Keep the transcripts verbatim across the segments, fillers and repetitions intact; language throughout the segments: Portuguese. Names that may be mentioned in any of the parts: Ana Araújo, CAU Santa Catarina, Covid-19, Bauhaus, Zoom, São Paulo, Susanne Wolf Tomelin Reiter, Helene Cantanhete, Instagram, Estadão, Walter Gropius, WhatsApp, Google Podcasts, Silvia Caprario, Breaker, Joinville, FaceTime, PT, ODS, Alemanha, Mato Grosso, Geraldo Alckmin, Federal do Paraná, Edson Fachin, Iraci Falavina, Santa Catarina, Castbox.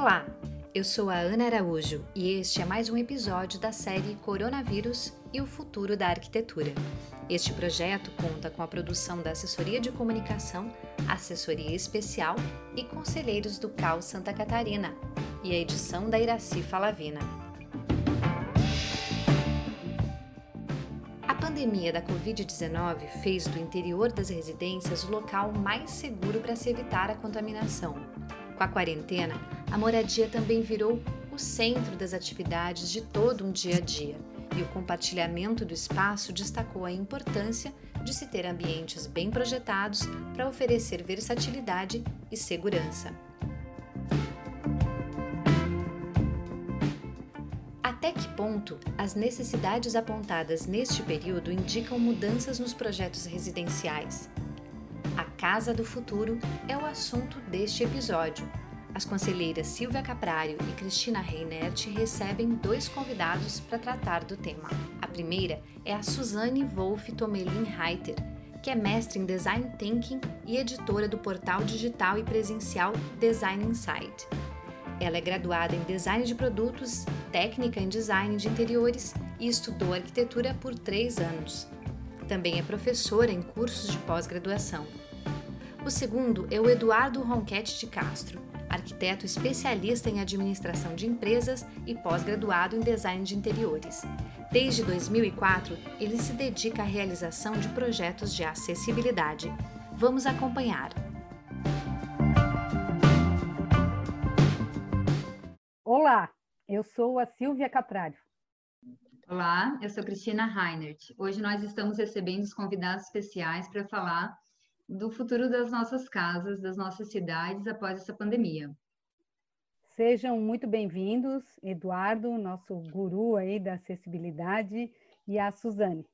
Olá, eu sou a Ana Araújo e este é mais um episódio da série Coronavírus e o Futuro da Arquitetura. Este projeto conta com a produção da Assessoria de Comunicação, Assessoria Especial e Conselheiros do C A U Santa Catarina e a edição da Iraci Falavina. A pandemia da covid dezenove fez do interior das residências o local mais seguro para se evitar a contaminação. Com a quarentena, a moradia também virou o centro das atividades de todo um dia a dia. E o compartilhamento do espaço destacou a importância de se ter ambientes bem projetados para oferecer versatilidade e segurança. Até que ponto as necessidades apontadas neste período indicam mudanças nos projetos residenciais? A Casa do Futuro é o assunto deste episódio. As conselheiras Silvia Caprario e Cristina Reinert recebem dois convidados para tratar do tema. A primeira é a Susanne Wolf Tomelin Reiter, que é mestre em Design Thinking e editora do portal digital e presencial Design Insight. Ela é graduada em Design de Produtos, técnica em Design de Interiores e estudou arquitetura por três anos. Também é professora em cursos de pós-graduação. O segundo é o Eduardo Ronchetti de Castro, arquiteto especialista em administração de empresas e pós-graduado em design de interiores. Desde dois mil e quatro, ele se dedica à realização de projetos de acessibilidade. Vamos acompanhar. Olá, eu sou a Silvia Caprario. Olá, eu sou Cristina Reinert. Hoje nós estamos recebendo os convidados especiais para falar do futuro das nossas casas, das nossas cidades após essa pandemia. Sejam muito bem-vindos, Eduardo, nosso guru aí da acessibilidade, e a Suzane.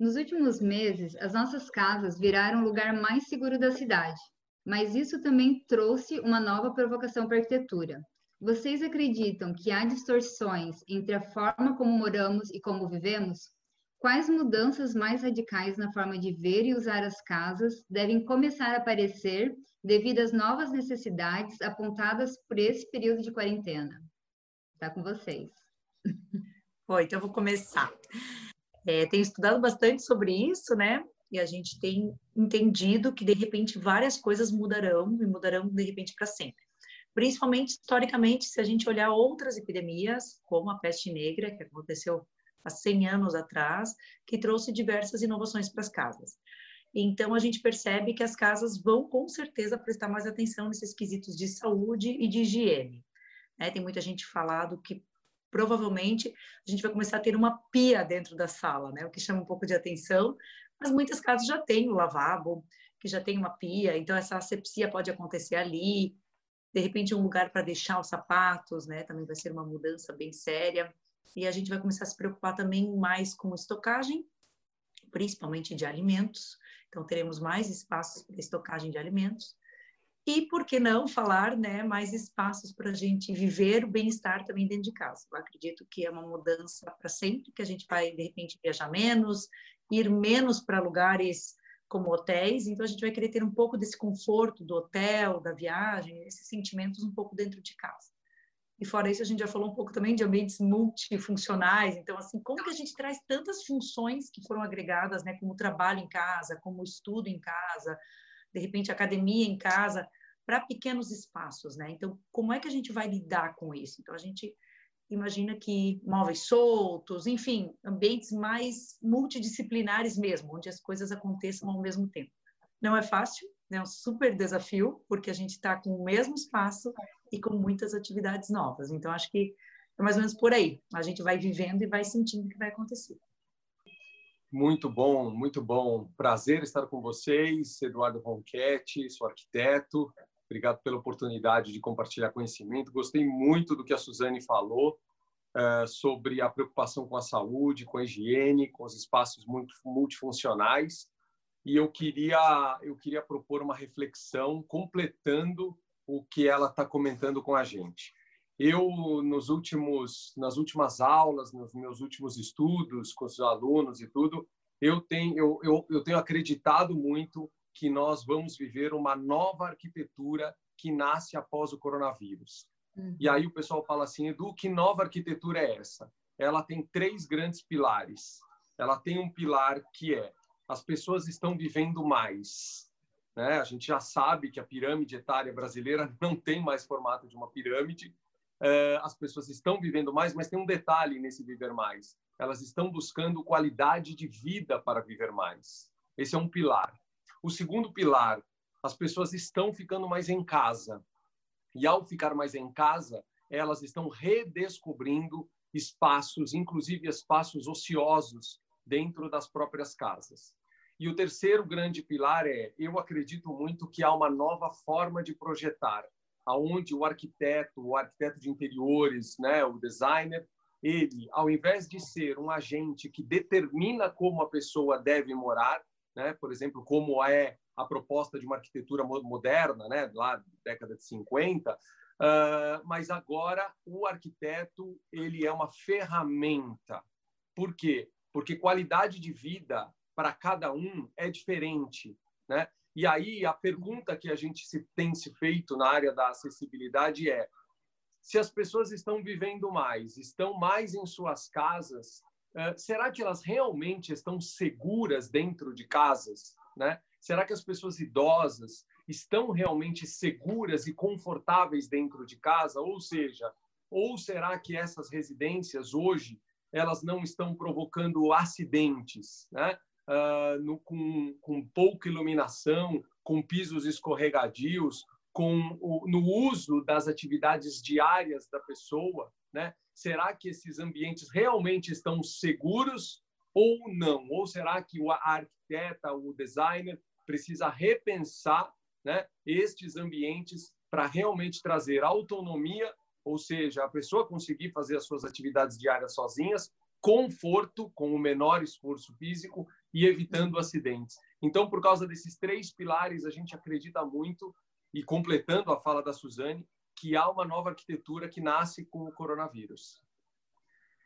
Nos últimos meses, as nossas casas viraram o lugar mais seguro da cidade, mas isso também trouxe uma nova provocação para a arquitetura. Vocês acreditam que há distorções entre a forma como moramos e como vivemos? Quais mudanças mais radicais na forma de ver e usar as casas devem começar a aparecer devido às novas necessidades apontadas por esse período de quarentena? Está com vocês. Bom, então eu vou começar. É, tenho estudado bastante sobre isso, né? E a gente tem entendido que, de repente, várias coisas mudarão e mudarão, de repente, para sempre. Principalmente, historicamente, se a gente olhar outras epidemias, como a peste negra, que aconteceu há cem anos atrás, que trouxe diversas inovações para as casas. Então, a gente percebe que as casas vão, com certeza, prestar mais atenção nesses quesitos de saúde e de higiene. Né? Tem muita gente falado que, provavelmente, a gente vai começar a ter uma pia dentro da sala, né? O que chama um pouco de atenção, mas muitas casas já têm o lavabo, que já tem uma pia, então essa asepsia pode acontecer ali, de repente um lugar para deixar os sapatos, né? Também vai ser uma mudança bem séria. E a gente vai começar a se preocupar também mais com estocagem, principalmente de alimentos. Então, teremos mais espaços para estocagem de alimentos. E, por que não falar, né, mais espaços para a gente viver o bem-estar também dentro de casa. Eu acredito que é uma mudança para sempre, que a gente vai, de repente, viajar menos, ir menos para lugares como hotéis. Então, a gente vai querer ter um pouco desse conforto do hotel, da viagem, esses sentimentos um pouco dentro de casa. E fora isso, a gente já falou um pouco também de ambientes multifuncionais. Então, assim, como que a gente traz tantas funções que foram agregadas, né? Como trabalho em casa, como estudo em casa, de repente academia em casa, para pequenos espaços, né? Então, como é que a gente vai lidar com isso? Então, a gente imagina que móveis soltos, enfim, ambientes mais multidisciplinares mesmo, onde as coisas aconteçam ao mesmo tempo. Não é fácil, é um super desafio, porque a gente está com o mesmo espaço e com muitas atividades novas. Então, acho que é mais ou menos por aí. A gente vai vivendo e vai sentindo o que vai acontecer. Muito bom, muito bom. Prazer estar com vocês. Eduardo Ronchetti, sou arquiteto. Obrigado pela oportunidade de compartilhar conhecimento. Gostei muito do que a Suzane falou uh, sobre a preocupação com a saúde, com a higiene, com os espaços muito multifuncionais. E eu queria, eu queria propor uma reflexão completando o que ela está comentando com a gente. Eu, nos últimos, nas últimas aulas, nos meus últimos estudos com os alunos e tudo, eu tenho, eu, eu, eu tenho acreditado muito que nós vamos viver uma nova arquitetura que nasce após o coronavírus. Uhum. E aí o pessoal fala assim, Edu, que nova arquitetura é essa? Ela tem três grandes pilares. Ela tem um pilar que é, as pessoas estão vivendo mais. Né? A gente já sabe que a pirâmide etária brasileira não tem mais formato de uma pirâmide. Uh, as pessoas estão vivendo mais, mas tem um detalhe nesse viver mais. Elas estão buscando qualidade de vida para viver mais. Esse é um pilar. O segundo pilar, as pessoas estão ficando mais em casa. E ao ficar mais em casa, elas estão redescobrindo espaços, inclusive espaços ociosos, dentro das próprias casas. E o terceiro grande pilar é, eu acredito muito que há uma nova forma de projetar, aonde o arquiteto, o arquiteto de interiores, né, o designer, ele, ao invés de ser um agente que determina como a pessoa deve morar, né, por exemplo, como é a proposta de uma arquitetura moderna, né, lá da década de cinquenta, Uh, mas agora o arquiteto ele é uma ferramenta. Por quê? Porque qualidade de vida para cada um é diferente, né? E aí a pergunta que a gente se, tem se feito na área da acessibilidade é se as pessoas estão vivendo mais, estão mais em suas casas, uh, será que elas realmente estão seguras dentro de casas, né? Será que as pessoas idosas estão realmente seguras e confortáveis dentro de casa? Ou seja, ou será que essas residências hoje elas não estão provocando acidentes, né? Uh, no, com, com pouca iluminação, com pisos escorregadios, com o, no uso das atividades diárias da pessoa, né? Será que esses ambientes realmente estão seguros ou não? Ou será que o arquiteta, o designer, precisa repensar, né, estes ambientes para realmente trazer autonomia, ou seja, a pessoa conseguir fazer as suas atividades diárias sozinhas, conforto, com o menor esforço físico e evitando acidentes. Então, por causa desses três pilares, a gente acredita muito, e completando a fala da Susanne, que há uma nova arquitetura que nasce com o coronavírus.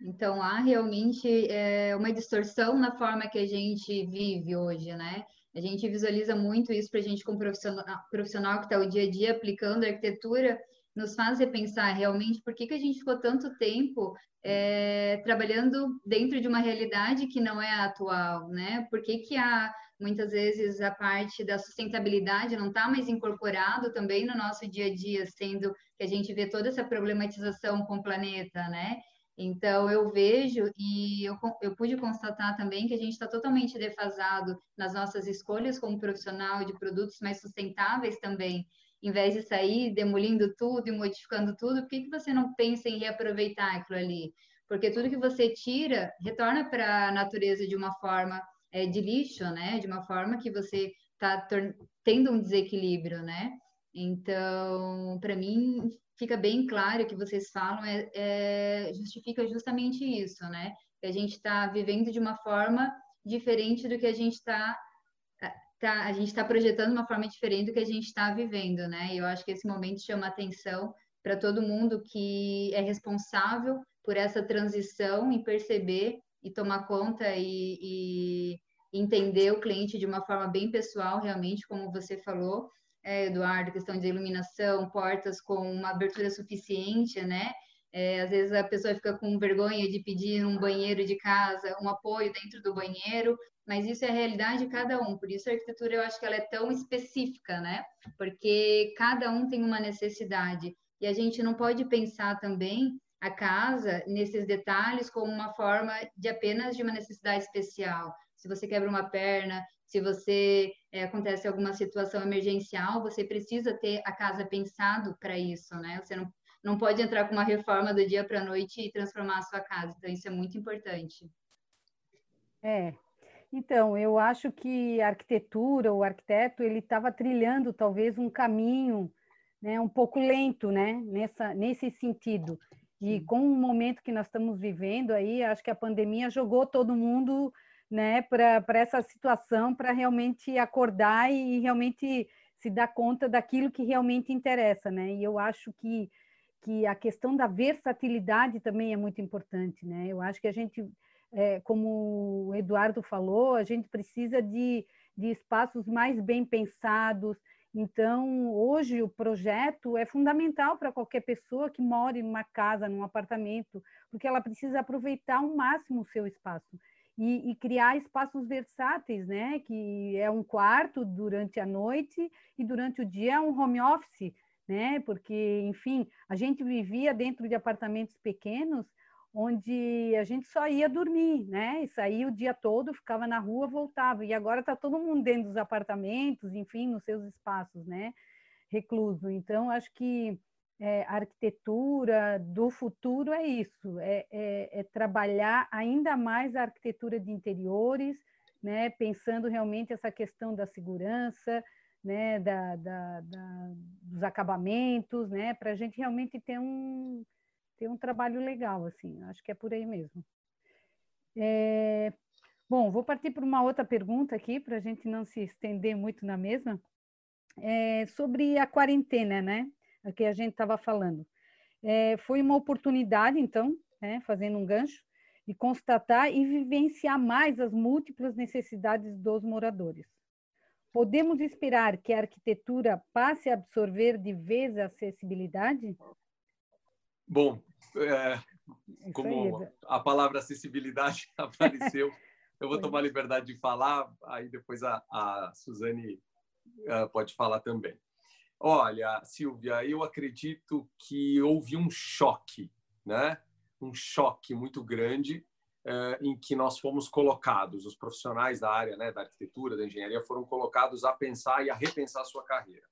Então, há realmente é, uma distorção na forma que a gente vive hoje, né? A gente visualiza muito isso para a gente como profissional, profissional que está o dia a dia aplicando a arquitetura, nos faz repensar realmente por que, que a gente ficou tanto tempo é, trabalhando dentro de uma realidade que não é a atual, né? Por que, que há, muitas vezes, a parte da sustentabilidade não está mais incorporado também no nosso dia a dia, sendo que a gente vê toda essa problematização com o planeta, né? Então, eu vejo e eu, eu pude constatar também que a gente está totalmente defasado nas nossas escolhas como profissional de produtos mais sustentáveis também. Em vez de sair demolindo tudo e modificando tudo, por que, que você não pensa em reaproveitar aquilo ali? Porque tudo que você tira retorna para a natureza de uma forma é, de lixo, né? De uma forma que você está tendo um desequilíbrio, né? Então, para mim, fica bem claro que vocês falam, é, é, justifica justamente isso, né? Que a gente está vivendo de uma forma diferente do que a gente está, tá, a gente está projetando uma forma diferente do que a gente está vivendo, né? E eu acho que esse momento chama atenção para todo mundo que é responsável por essa transição e perceber e tomar conta e, e entender o cliente de uma forma bem pessoal, realmente, como você falou. É, Eduardo, questão de iluminação, portas com uma abertura suficiente, né? É, às vezes a pessoa fica com vergonha de pedir um banheiro de casa, um apoio dentro do banheiro, mas isso é a realidade de cada um. Por isso a arquitetura eu acho que ela é tão específica, né? Porque cada um tem uma necessidade. E a gente não pode pensar também a casa, nesses detalhes, como uma forma de apenas de uma necessidade especial. Se você quebra uma perna, se você é, acontece alguma situação emergencial, você precisa ter a casa pensado para isso, né? Você não, não pode entrar com uma reforma do dia para a noite e transformar a sua casa. Então, isso é muito importante. É. Então, eu acho que a arquitetura, o arquiteto, ele estava trilhando talvez um caminho, né, um pouco lento, né, nessa, nesse sentido. E com o momento que nós estamos vivendo aí, acho que a pandemia jogou todo mundo, né, para essa situação, para realmente acordar e realmente se dar conta daquilo que realmente interessa, né? E eu acho que, que a questão da versatilidade também é muito importante, né? Eu acho que a gente, é, como o Eduardo falou, a gente precisa de, de espaços mais bem pensados, Então, hoje o projeto é fundamental para qualquer pessoa que mora em uma casa, num apartamento, porque ela precisa aproveitar ao máximo o seu espaço e, e criar espaços versáteis, né? Que é um quarto durante a noite e durante o dia é um home office, né? Porque, enfim, a gente vivia dentro de apartamentos pequenos onde a gente só ia dormir, né? E saía o dia todo, ficava na rua, voltava. E agora está todo mundo dentro dos apartamentos, enfim, nos seus espaços, né? Recluso. Então, acho que é, a arquitetura do futuro é isso, é, é, é trabalhar ainda mais a arquitetura de interiores, né? Pensando realmente essa questão da segurança, né? da, da, da, dos acabamentos, né? Para a gente realmente ter um... Tem um trabalho legal, assim, acho que é por aí mesmo. É... Bom, vou partir para uma outra pergunta aqui, para a gente não se estender muito na mesma, é sobre a quarentena, né, a que a gente estava falando. É, foi uma oportunidade, então, né, fazendo um gancho, de constatar e vivenciar mais as múltiplas necessidades dos moradores. Podemos esperar que a arquitetura passe a absorver de vez a acessibilidade? Bom, é, como a palavra acessibilidade apareceu, eu vou tomar a liberdade de falar, aí depois a, a Susanne uh, pode falar também. Olha, Silvia, eu acredito que houve um choque, né? Um choque muito grande uh, em que nós fomos colocados, os profissionais da área, né, da arquitetura, da engenharia, foram colocados a pensar e a repensar a sua carreira.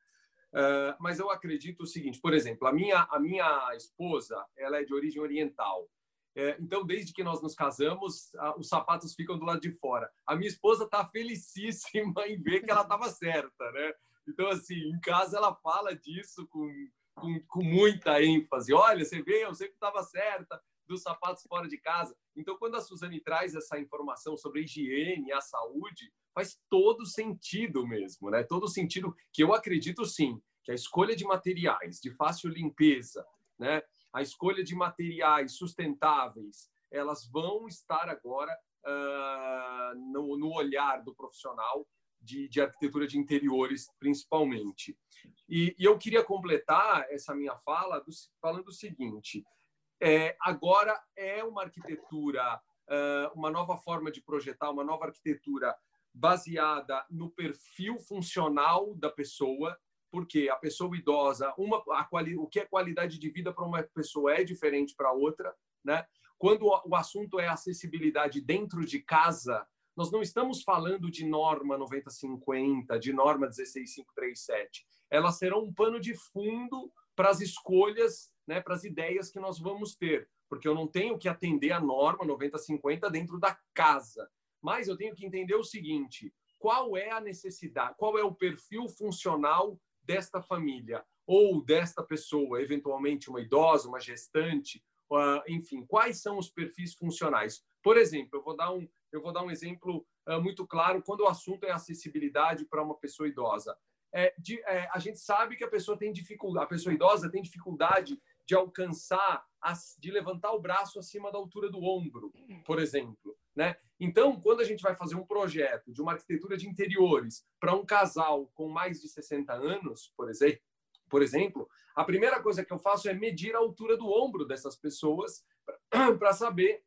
Uh, mas eu acredito o seguinte, por exemplo, a minha, a minha esposa, ela é de origem oriental. É, então, desde que nós nos casamos, a, os sapatos ficam do lado de fora. A minha esposa está felicíssima em ver que ela estava certa, né? Então, assim, em casa ela fala disso com, com, com muita ênfase. Olha, você vê, eu sempre estava certa dos sapatos fora de casa. Então, quando a Susanne traz essa informação sobre a higiene, a saúde, faz todo sentido mesmo, né? Todo sentido que eu acredito, sim, que a escolha de materiais de fácil limpeza, né? A escolha de materiais sustentáveis, elas vão estar agora uh, no, no olhar do profissional de, de arquitetura de interiores, principalmente. E, e eu queria completar essa minha fala do, falando o seguinte, é, agora é uma arquitetura, uh, uma nova forma de projetar, uma nova arquitetura baseada no perfil funcional da pessoa, porque a pessoa idosa, uma, a quali, o que é qualidade de vida para uma pessoa é diferente para outra, né? Quando o, o assunto é acessibilidade dentro de casa, nós não estamos falando de norma noventa cinquenta, de norma dezesseis mil quinhentos e trinta e sete. Elas serão um pano de fundo para as escolhas, né, para as ideias que nós vamos ter, porque eu não tenho que atender a norma noventa cinquenta dentro da casa. Mas eu tenho que entender o seguinte, qual é a necessidade, qual é o perfil funcional desta família ou desta pessoa, eventualmente uma idosa, uma gestante, uh, enfim, quais são os perfis funcionais? Por exemplo, eu vou dar um, eu vou dar um exemplo uh, muito claro quando o assunto é acessibilidade para uma pessoa idosa. É, de, é, a gente sabe que a pessoa tem dificuldade, a pessoa idosa tem dificuldade de alcançar, de levantar o braço acima da altura do ombro, por exemplo, né? Então, quando a gente vai fazer um projeto de uma arquitetura de interiores para um casal com mais de sessenta anos, por exemplo, por exemplo, a primeira coisa que eu faço é medir a altura do ombro dessas pessoas para saber,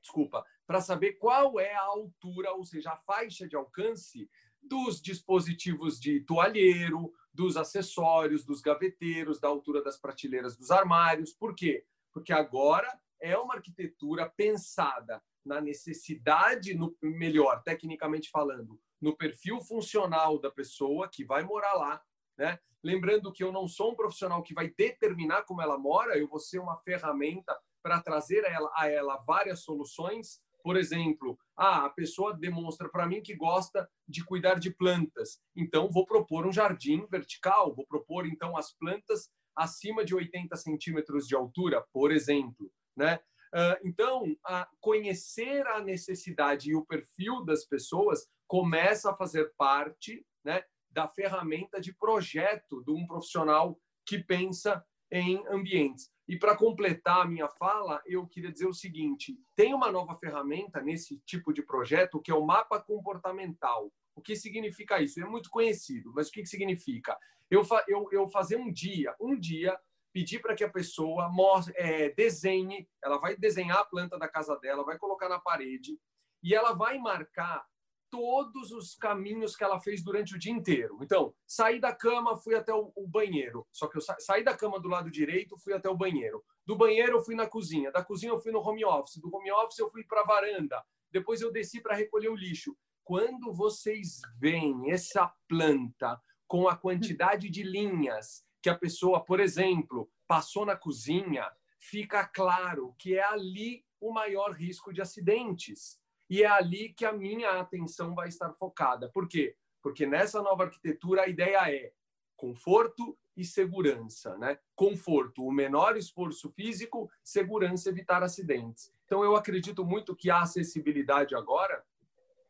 desculpa, para saber qual é a altura, ou seja, a faixa de alcance dos dispositivos de toalheiro, dos acessórios, dos gaveteiros, da altura das prateleiras dos armários. Por quê? Porque agora é uma arquitetura pensada na necessidade, no, melhor, tecnicamente falando, no perfil funcional da pessoa que vai morar lá, né? Lembrando que eu não sou um profissional que vai determinar como ela mora, eu vou ser uma ferramenta para trazer a ela, a ela várias soluções. Por exemplo, ah, a pessoa demonstra para mim que gosta de cuidar de plantas. Então, vou propor um jardim vertical, vou propor, então, as plantas acima de oitenta centímetros de altura, por exemplo, né? Uh, então, a conhecer a necessidade e o perfil das pessoas começa a fazer parte, né, da ferramenta de projeto de um profissional que pensa em ambientes. E para completar a minha fala, eu queria dizer o seguinte, tem uma nova ferramenta nesse tipo de projeto que é o mapa comportamental. O que significa isso? É muito conhecido, mas o que significa? Eu, fa eu, eu fazer um dia, um dia, pedir para que a pessoa mostre, é, desenhe, ela vai desenhar a planta da casa dela, vai colocar na parede e ela vai marcar todos os caminhos que ela fez durante o dia inteiro. Então, saí da cama, fui até o, o banheiro. Só que eu sa saí da cama do lado direito, fui até o banheiro. Do banheiro, eu fui na cozinha. Da cozinha, eu fui no home office. Do home office, eu fui para a varanda. Depois, eu desci para recolher o lixo. Quando vocês veem essa planta com a quantidade de linhas que a pessoa, por exemplo, passou na cozinha, fica claro que é ali o maior risco de acidentes. E é ali que a minha atenção vai estar focada. Por quê? Porque nessa nova arquitetura a ideia é conforto e segurança, né? Conforto, o menor esforço físico, segurança, evitar acidentes. Então, eu acredito muito que a acessibilidade agora,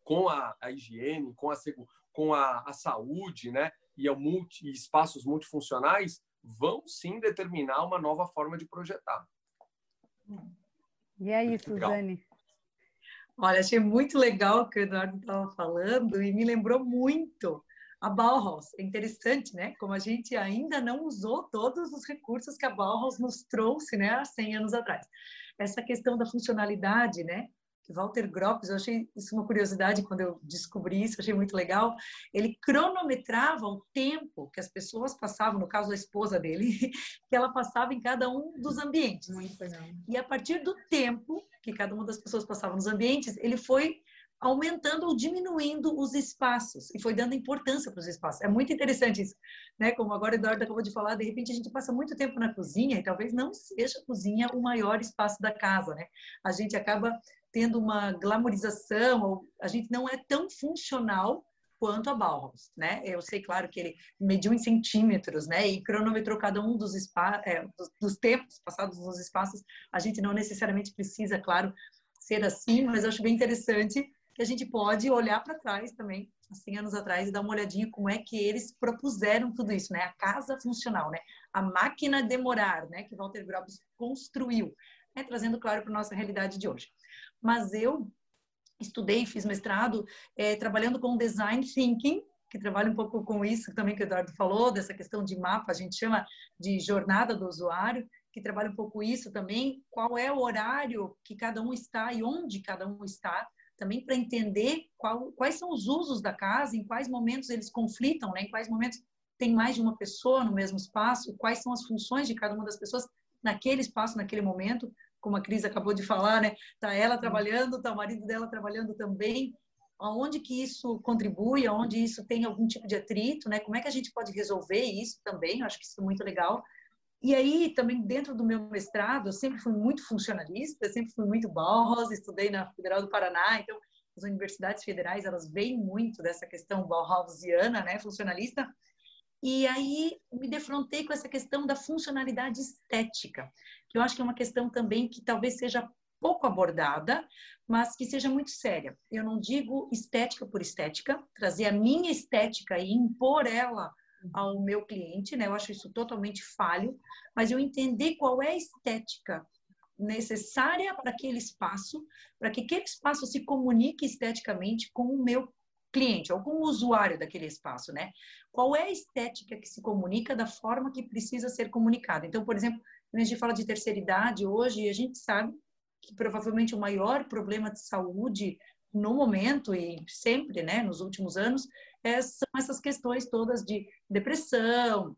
com a, a higiene, com a, com a, a saúde, né? E, ao multi, e espaços multifuncionais, vão sim determinar uma nova forma de projetar. E aí, Susanne? Olha, achei muito legal o que o Eduardo estava falando e me lembrou muito a Bauhaus. É interessante, né? Como a gente ainda não usou todos os recursos que a Bauhaus nos trouxe, né? Há cem anos atrás. Essa questão da funcionalidade, né? Que Walter Gropius, eu achei isso uma curiosidade quando eu descobri isso, achei muito legal. Ele cronometrava o tempo que as pessoas passavam, no caso a esposa dele, que ela passava em cada um dos ambientes. Muito legal. E a partir do tempo que cada uma das pessoas passava nos ambientes, ele foi aumentando ou diminuindo os espaços e foi dando importância para os espaços. É muito interessante isso, né? Como agora o Eduardo acabou de falar, de repente a gente passa muito tempo na cozinha e talvez não seja a cozinha o maior espaço da casa, né? A gente acaba tendo uma glamorização, ou a gente não é tão funcional quanto a Bauhaus, né? Eu sei, claro, que ele mediu em centímetros, né? E cronometrou cada um dos, é, dos, dos tempos passados nos espaços. A gente não necessariamente precisa, claro, ser assim, mas acho bem interessante que a gente pode olhar para trás também, assim, anos atrás, e dar uma olhadinha como é que eles propuseram tudo isso, né? A casa funcional, né? A máquina demorar, né? Que Walter Gropius construiu, né? Trazendo, claro, para a nossa realidade de hoje. Mas eu estudei, fiz mestrado, é, trabalhando com Design Thinking, que trabalha um pouco com isso também que o Eduardo falou, dessa questão de mapa, a gente chama de jornada do usuário, que trabalha um pouco isso também, qual é o horário que cada um está e onde cada um está, também para entender qual, quais são os usos da casa, em quais momentos eles conflitam, né? Em quais momentos tem mais de uma pessoa no mesmo espaço, quais são as funções de cada uma das pessoas naquele espaço, naquele momento, como a Cris acabou de falar, né? Tá ela trabalhando, tá o marido dela trabalhando também. Aonde que isso contribui? Aonde isso tem algum tipo de atrito, né? Como é que a gente pode resolver isso também? Eu acho que isso é muito legal. E aí, também dentro do meu mestrado, eu sempre fui muito funcionalista, sempre fui muito Bauhaus, estudei na Federal do Paraná, então as universidades federais, elas veem muito dessa questão bauhausiana, né? Funcionalista. E aí me defrontei com essa questão da funcionalidade estética, que eu acho que é uma questão também que talvez seja pouco abordada, mas que seja muito séria. Eu não digo estética por estética, trazer a minha estética e impor ela ao meu cliente, né? Eu acho isso totalmente falho, mas eu entender qual é a estética necessária para aquele espaço, para que aquele espaço se comunique esteticamente com o meu cliente, ou com o usuário daquele espaço, né? Qual é a estética que se comunica da forma que precisa ser comunicada? Então, por exemplo, quando a gente fala de terceira idade hoje, a gente sabe que provavelmente o maior problema de saúde no momento e sempre, né, nos últimos anos, é, são essas questões todas de depressão,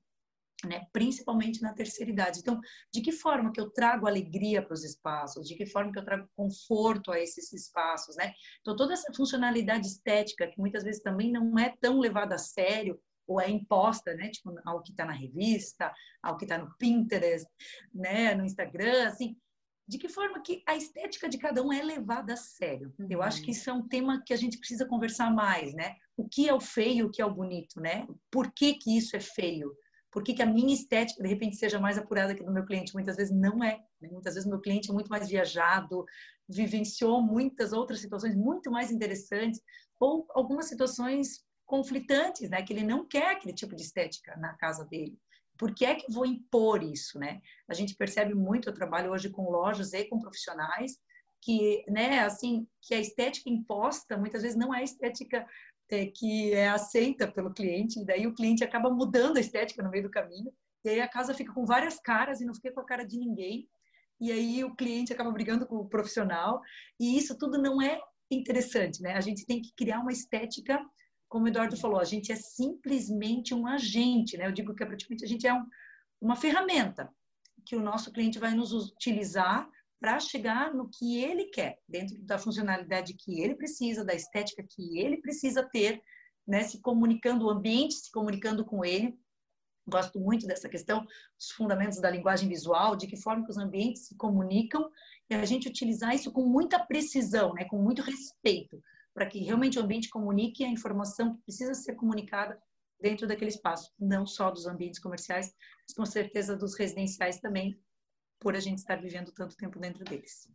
né? Principalmente na terceira idade. Então, de que forma que eu trago alegria para os espaços? De que forma que eu trago conforto a esses espaços, né? Então, toda essa funcionalidade estética, que muitas vezes também não é tão levada a sério, ou é imposta, né? Tipo, ao que está na revista, ao que está no Pinterest, né? No Instagram, assim. De que forma que a estética de cada um é levada a sério? Eu acho que isso é um tema que a gente precisa conversar mais, né? O que é o feio, o que é o bonito, né? Por que que isso é feio? Por que que a minha estética, de repente, seja mais apurada que do meu cliente? Muitas vezes não é. Né? Muitas vezes o meu cliente é muito mais viajado, vivenciou muitas outras situações muito mais interessantes, ou algumas situações conflitantes, né? Que ele não quer aquele tipo de estética na casa dele. Por que é que eu vou impor isso, né? A gente percebe muito, eu trabalho hoje com lojas e com profissionais, que, né, assim, que a estética imposta, muitas vezes, não é a estética que é aceita pelo cliente, e daí o cliente acaba mudando a estética no meio do caminho, e aí a casa fica com várias caras e não fica com a cara de ninguém, e aí o cliente acaba brigando com o profissional, e isso tudo não é interessante, né? A gente tem que criar uma estética, como o Eduardo falou, a gente é simplesmente um agente, né? Eu digo que praticamente a gente é um, uma ferramenta que o nosso cliente vai nos utilizar para chegar no que ele quer, dentro da funcionalidade que ele precisa, da estética que ele precisa ter, né? Se comunicando o ambiente, se comunicando com ele. Gosto muito dessa questão, dos fundamentos da linguagem visual, de que forma que os ambientes se comunicam, e a gente utilizar isso com muita precisão, né? Com muito respeito, para que realmente o ambiente comunique a informação que precisa ser comunicada dentro daquele espaço, não só dos ambientes comerciais, mas com certeza dos residenciais também, por a gente estar vivendo tanto tempo dentro deles.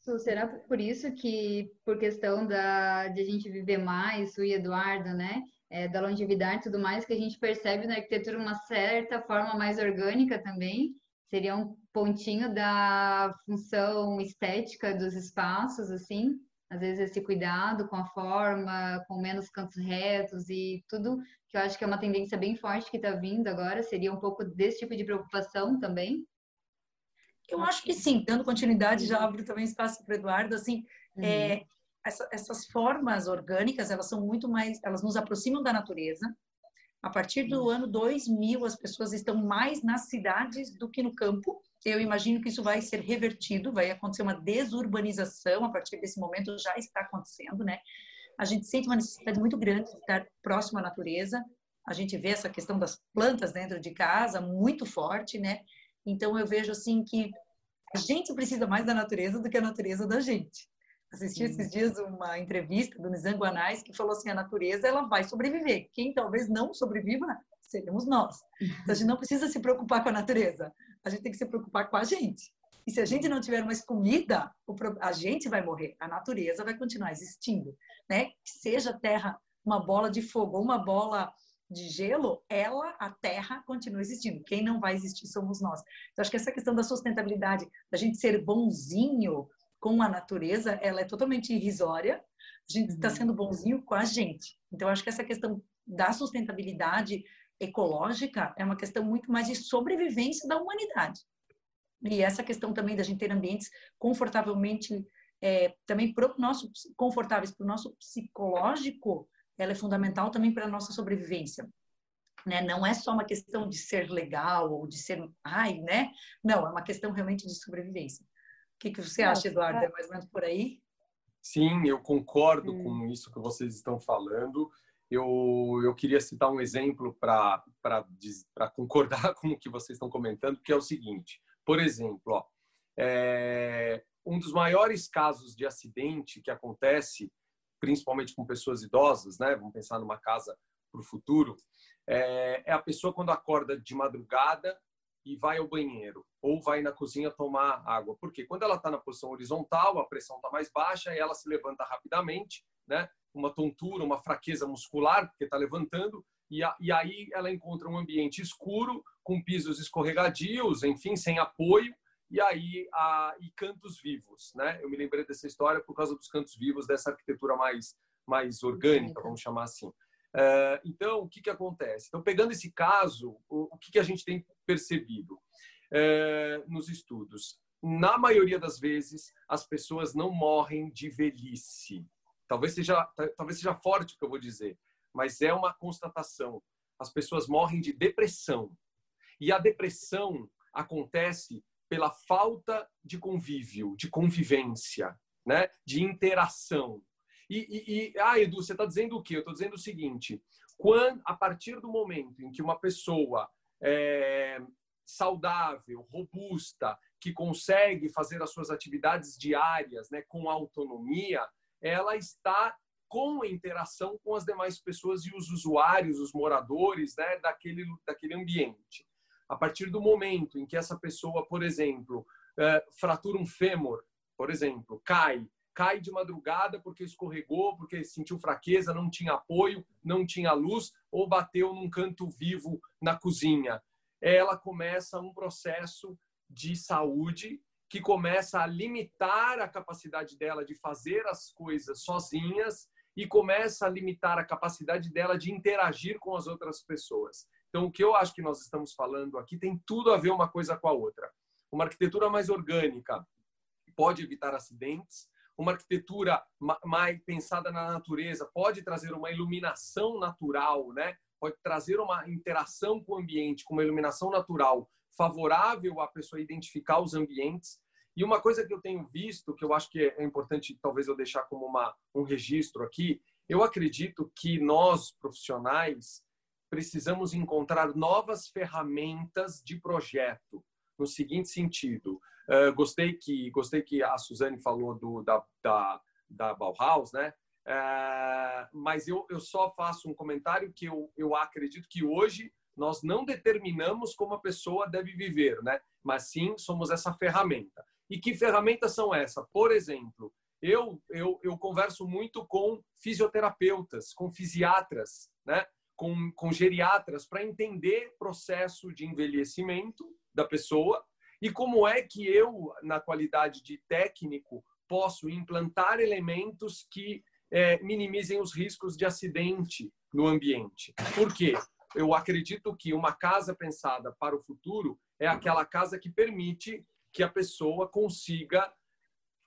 Su, será por isso que, por questão da, de a gente viver mais, Su e Eduardo, né, é, da longevidade e tudo mais, que a gente percebe na arquitetura uma certa forma mais orgânica também? Seria um pontinho da função estética dos espaços, assim? Às vezes esse cuidado com a forma, com menos cantos retos e tudo, que eu acho que é uma tendência bem forte que está vindo agora, seria um pouco desse tipo de preocupação também? Eu acho que sim, dando continuidade, já abro também espaço para o Eduardo, assim, uhum. é, essa, essas formas orgânicas, elas são muito mais, elas nos aproximam da natureza. A partir do uhum. ano dois mil, as pessoas estão mais nas cidades do que no campo. Eu imagino que isso vai ser revertido, vai acontecer uma desurbanização, a partir desse momento já está acontecendo, né? A gente sente uma necessidade muito grande de estar próximo à natureza, a gente vê essa questão das plantas dentro de casa muito forte, né? Então eu vejo assim que a gente precisa mais da natureza do que a natureza da gente. Assisti esses dias uma entrevista do Nizam Guanais que falou assim, a natureza ela vai sobreviver. Quem talvez não sobreviva seremos nós. Então, a gente não precisa se preocupar com a natureza. A gente tem que se preocupar com a gente. E se a gente não tiver mais comida, a gente vai morrer. A natureza vai continuar existindo, né? Que seja a terra uma bola de fogo ou uma bola de gelo, ela, a terra, continua existindo. Quem não vai existir somos nós. Então, acho que essa questão da sustentabilidade, da gente ser bonzinho com a natureza, ela é totalmente irrisória. A gente está sendo bonzinho com a gente. Então, acho que essa questão da sustentabilidade ecológica é uma questão muito mais de sobrevivência da humanidade. E essa questão também da gente ter ambientes confortavelmente, é, também pro nosso, confortáveis para o nosso psicológico, ela é fundamental também para a nossa sobrevivência, né? Não é só uma questão de ser legal ou de ser, ai, né? Não, é uma questão realmente de sobrevivência. O que, que você acha, Eduardo? É mais ou menos por aí? Sim, eu concordo hum. com isso que vocês estão falando. Eu, eu queria citar um exemplo para concordar com o que vocês estão comentando, que é o seguinte. Por exemplo, ó, é, um dos maiores casos de acidente que acontece, principalmente com pessoas idosas, né? Vamos pensar numa casa para o futuro, é, é a pessoa quando acorda de madrugada e vai ao banheiro ou vai na cozinha tomar água. Porque quando ela está na posição horizontal, a pressão está mais baixa e ela se levanta rapidamente, né? Uma tontura, uma fraqueza muscular, porque está levantando, e, a, e aí ela encontra um ambiente escuro, com pisos escorregadios, enfim, sem apoio, e aí a, e cantos vivos, né? Eu me lembrei dessa história por causa dos cantos vivos, dessa arquitetura mais, mais orgânica, vamos chamar assim. Uh, então, o que, que acontece? Então, pegando esse caso, o, o que, que a gente tem percebido uh, nos estudos? Na maioria das vezes, as pessoas não morrem de velhice. Talvez seja, talvez seja forte o que eu vou dizer, mas é uma constatação. As pessoas morrem de depressão. E a depressão acontece pela falta de convívio, de convivência, né? De interação. E, e, e ah, Edu, você está dizendo o quê? Eu estou dizendo o seguinte. Quando, a partir do momento em que uma pessoa é, saudável, robusta, que consegue fazer as suas atividades diárias, né, com autonomia, ela está com interação com as demais pessoas e os usuários, os moradores, né, daquele, daquele ambiente. A partir do momento em que essa pessoa, por exemplo, é, fratura um fêmur, por exemplo, cai, cai de madrugada porque escorregou, porque sentiu fraqueza, não tinha apoio, não tinha luz, ou bateu num canto vivo na cozinha. Ela começa um processo de saúde que começa a limitar a capacidade dela de fazer as coisas sozinhas e começa a limitar a capacidade dela de interagir com as outras pessoas. Então, o que eu acho que nós estamos falando aqui tem tudo a ver uma coisa com a outra. Uma arquitetura mais orgânica pode evitar acidentes, uma arquitetura mais pensada na natureza pode trazer uma iluminação natural, né? Pode trazer uma interação com o ambiente, com uma iluminação natural favorável à pessoa identificar os ambientes. E uma coisa que eu tenho visto, que eu acho que é importante talvez eu deixar como uma, um registro aqui, eu acredito que nós, profissionais, precisamos encontrar novas ferramentas de projeto, no seguinte sentido. Uh, gostei, que, gostei que a Susanne falou do, da, da, da Bauhaus, né? Uh, mas eu, eu só faço um comentário que eu, eu acredito que hoje nós não determinamos como a pessoa deve viver, né? Mas sim somos essa ferramenta. E que ferramentas são essas? Por exemplo, eu, eu, eu converso muito com fisioterapeutas, com fisiatras, né? com, com geriatras, para entender o processo de envelhecimento da pessoa e como é que eu, na qualidade de técnico, posso implantar elementos que é, minimizem os riscos de acidente no ambiente. Por quê? Eu acredito que uma casa pensada para o futuro é aquela casa que permite que a pessoa consiga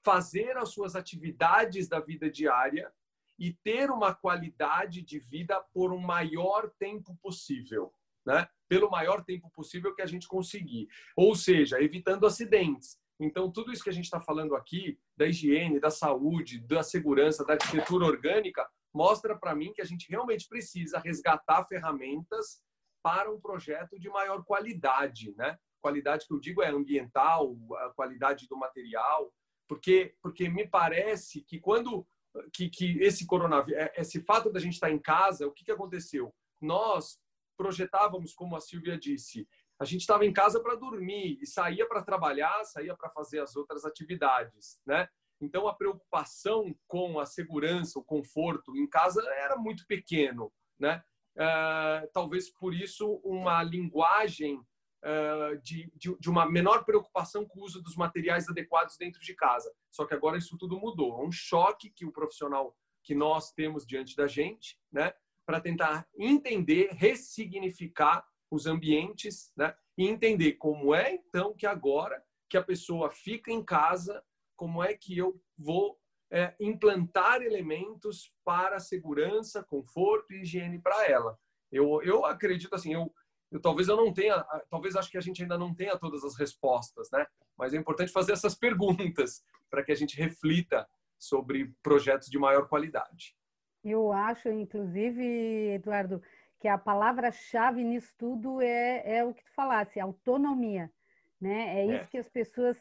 fazer as suas atividades da vida diária e ter uma qualidade de vida por um maior tempo possível, né? Pelo maior tempo possível que a gente conseguir. Ou seja, evitando acidentes. Então, tudo isso que a gente está falando aqui, da higiene, da saúde, da segurança, da arquitetura orgânica, mostra para mim que a gente realmente precisa resgatar ferramentas para um projeto de maior qualidade, né? Qualidade que eu digo é ambiental, a qualidade do material, porque, porque me parece que quando que, que esse coronavírus, esse fato da gente estar em casa, o que, que aconteceu? Nós projetávamos, como a Silvia disse, a gente estava em casa para dormir e saía para trabalhar, saía para fazer as outras atividades, né? Então, a preocupação com a segurança, o conforto em casa era muito pequeno, né? Uh, talvez por isso uma linguagem uh, de, de, de uma menor preocupação com o uso dos materiais adequados dentro de casa. Só que agora isso tudo mudou. É um choque que o profissional que nós temos diante da gente, né? Para tentar entender, ressignificar os ambientes, né? E entender como é, então, que agora que a pessoa fica em casa, como é que eu vou é, implantar elementos para segurança, conforto e higiene para ela. Eu, eu acredito assim, eu, eu talvez eu não tenha, talvez acho que a gente ainda não tenha todas as respostas, né? Mas é importante fazer essas perguntas para que a gente reflita sobre projetos de maior qualidade. Eu acho, inclusive, Eduardo, que a palavra-chave nisso tudo é, é o que tu falasse, autonomia, né? É isso é. que as pessoas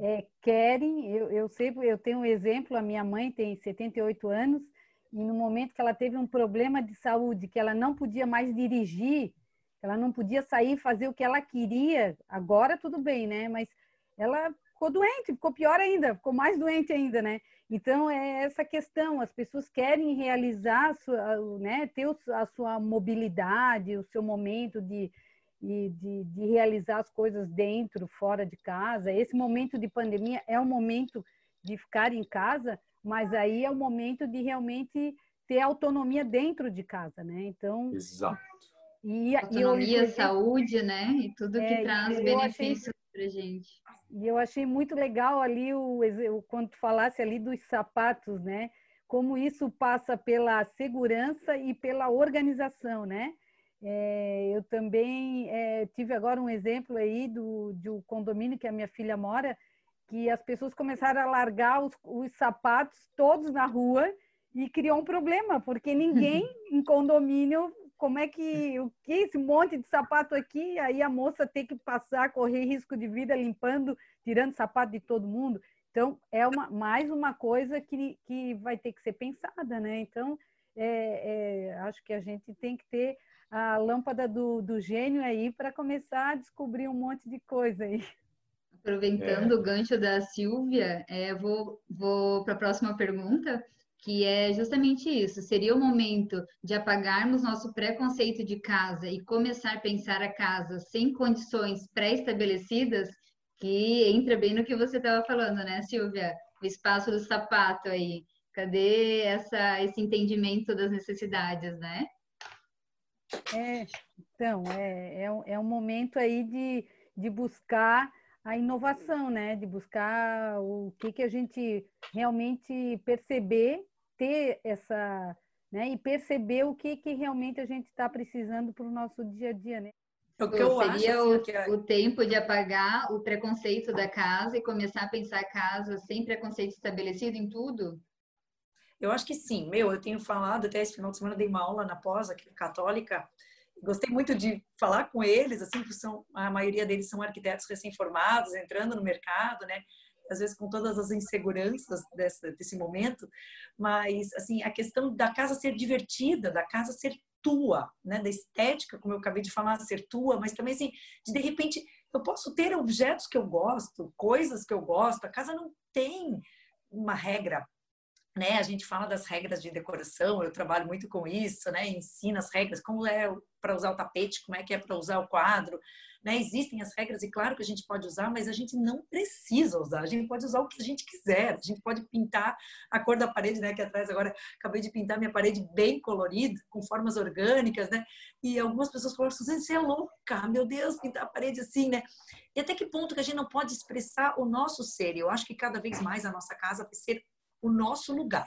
É, querem, eu, eu sei, eu tenho um exemplo, a minha mãe tem setenta e oito anos e no momento que ela teve um problema de saúde, que ela não podia mais dirigir, ela não podia sair fazer o que ela queria, agora tudo bem, né? Mas ela ficou doente, ficou pior ainda, ficou mais doente ainda, né? Então é essa questão, as pessoas querem realizar, a sua, né, ter a sua mobilidade, o seu momento de... E de, de realizar as coisas dentro, fora de casa. Esse momento de pandemia é o momento de ficar em casa, mas aí é o momento de realmente ter autonomia dentro de casa, né? Então, exato. E, autonomia, eu, saúde, né? E tudo é, que traz benefícios para gente. E eu achei muito legal ali o, o quando tu falasse ali dos sapatos, né? Como isso passa pela segurança e pela organização, né? É, eu também é, tive agora um exemplo aí do, do condomínio que a minha filha mora, que as pessoas começaram a largar os, os sapatos todos na rua e criou um problema, porque ninguém em condomínio, como é que, o que esse monte de sapato aqui, aí a moça tem que passar, correr risco de vida limpando, tirando sapato de todo mundo. Então, é uma, mais uma coisa que, que vai ter que ser pensada, né? Então, é, é, acho que a gente tem que ter a lâmpada do, do gênio aí para começar a descobrir um monte de coisa aí. Aproveitando é. o gancho da Silvia, é, vou, vou para a próxima pergunta, que é justamente isso. Seria o momento de apagarmos nosso preconceito de casa e começar a pensar a casa sem condições pré-estabelecidas, que entra bem no que você estava falando, né, Silvia? O espaço do sapato aí. Cadê essa, esse entendimento das necessidades, né? É, então, é, é, um, é um momento aí de, de buscar a inovação, né? De buscar o que, que a gente realmente perceber, ter essa... Né? E perceber o que, que realmente a gente está precisando para o nosso dia a dia, né? O que eu seria acho, o, assim, que é... o tempo de apagar o preconceito da casa e começar a pensar a casa sem preconceito estabelecido em tudo? Eu acho que sim. Meu, eu tenho falado até esse final de semana, dei uma aula na pós, aqui, católica. Gostei muito de falar com eles, assim, porque são, a maioria deles são arquitetos recém-formados, entrando no mercado, né? Às vezes com todas as inseguranças desse, desse momento, mas assim, a questão da casa ser divertida, da casa ser tua, né? Da estética, como eu acabei de falar, ser tua, mas também assim, de, de repente, eu posso ter objetos que eu gosto, coisas que eu gosto, a casa não tem uma regra, né? A gente fala das regras de decoração, eu trabalho muito com isso, né? Ensino as regras, como é para usar o tapete, como é que é para usar o quadro, né? Existem as regras e claro que a gente pode usar, mas a gente não precisa usar, a gente pode usar o que a gente quiser, a gente pode pintar a cor da parede, né? Que atrás agora acabei de pintar minha parede bem colorida, com formas orgânicas, né? E algumas pessoas falaram, Susanne, você é louca, meu Deus, pintar a parede assim, né? E até que ponto que a gente não pode expressar o nosso ser? Eu acho que cada vez mais a nossa casa vai ser o nosso lugar.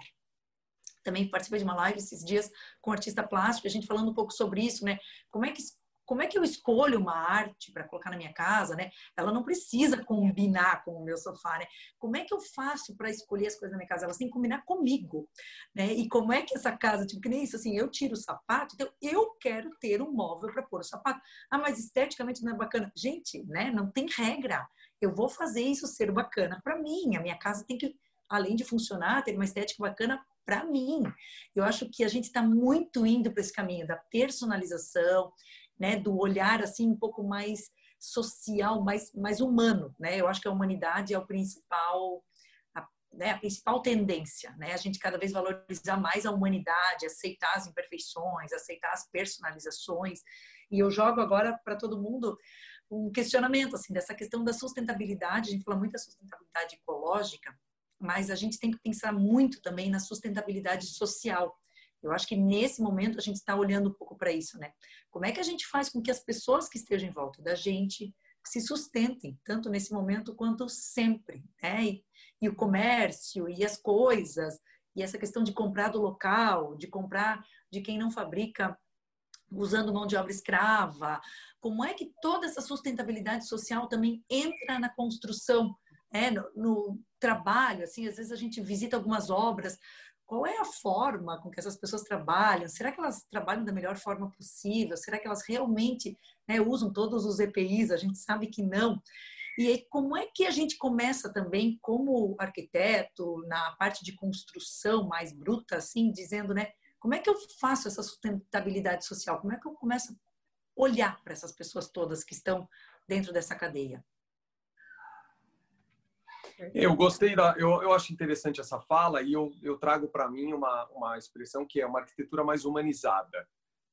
Também participei de uma live esses dias com um artista plástico, a gente falando um pouco sobre isso, né? Como é que, como é que eu escolho uma arte para colocar na minha casa, né? Ela não precisa combinar com o meu sofá, né? Como é que eu faço para escolher as coisas na minha casa? Elas têm que combinar comigo, né? E como é que essa casa, tipo, que nem isso, assim, eu tiro o sapato, então eu quero ter um móvel para pôr o sapato. Ah, mas esteticamente não é bacana. Gente, né? Não tem regra. Eu vou fazer isso ser bacana para mim. A minha casa tem que, além de funcionar, ter uma estética bacana para mim. Eu acho que a gente está muito indo para esse caminho da personalização, né, do olhar assim um pouco mais social, mais mais humano, né? Eu acho que a humanidade é o principal, a, né, a principal tendência, né? A gente cada vez valorizar mais a humanidade, aceitar as imperfeições, aceitar as personalizações. E eu jogo agora para todo mundo um questionamento assim dessa questão da sustentabilidade. A gente fala muito da sustentabilidade ecológica, mas a gente tem que pensar muito também na sustentabilidade social. Eu acho que nesse momento a gente está olhando um pouco para isso, né? Como é que a gente faz com que as pessoas que estejam em volta da gente se sustentem, tanto nesse momento quanto sempre, né? E, e o comércio, e as coisas, e essa questão de comprar do local, de comprar de quem não fabrica, usando mão de obra escrava. Como é que toda essa sustentabilidade social também entra na construção, né? No, no trabalho, assim, às vezes a gente visita algumas obras. Qual é a forma com que essas pessoas trabalham? Será que elas trabalham da melhor forma possível? Será que elas realmente, né, usam todos os E P Is? A gente sabe que não. E aí, como é que a gente começa também, como arquiteto, na parte de construção mais bruta, assim, dizendo, né, como é que eu faço essa sustentabilidade social? Como é que eu começo a olhar para essas pessoas todas que estão dentro dessa cadeia? Eu gostei, da, eu, eu acho interessante essa fala e eu, eu trago para mim uma, uma expressão que é uma arquitetura mais humanizada.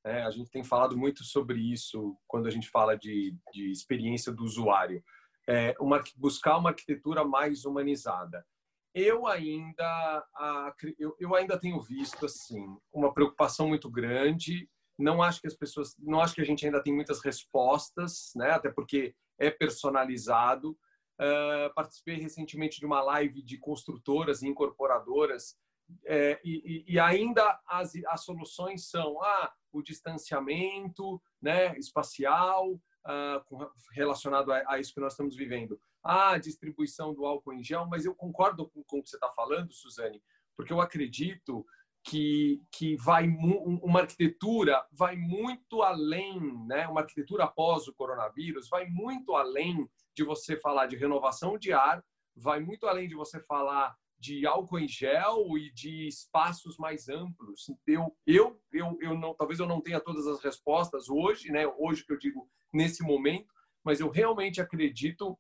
É, a gente tem falado muito sobre isso quando a gente fala de, de experiência do usuário. É, uma, buscar uma arquitetura mais humanizada. Eu ainda, a, eu, eu ainda tenho visto assim, uma preocupação muito grande. Não acho que as pessoas, não acho que a gente ainda tem muitas respostas, né? Até porque é personalizado. Uh, participei recentemente de uma live de construtoras e incorporadoras é, e, e ainda as, as soluções são ah, o distanciamento, né, espacial, uh, relacionado a, a isso que nós estamos vivendo. Ah, a distribuição do álcool em gel, mas eu concordo com, com o que você está falando, Susanne, porque eu acredito que, que vai mu- uma arquitetura vai muito além, né, uma arquitetura após o coronavírus vai muito além de você falar de renovação de ar, vai muito além de você falar de álcool em gel e de espaços mais amplos. Eu, eu, eu, eu não, talvez eu não tenha todas as respostas hoje, né? Hoje que eu digo nesse momento, mas eu realmente acredito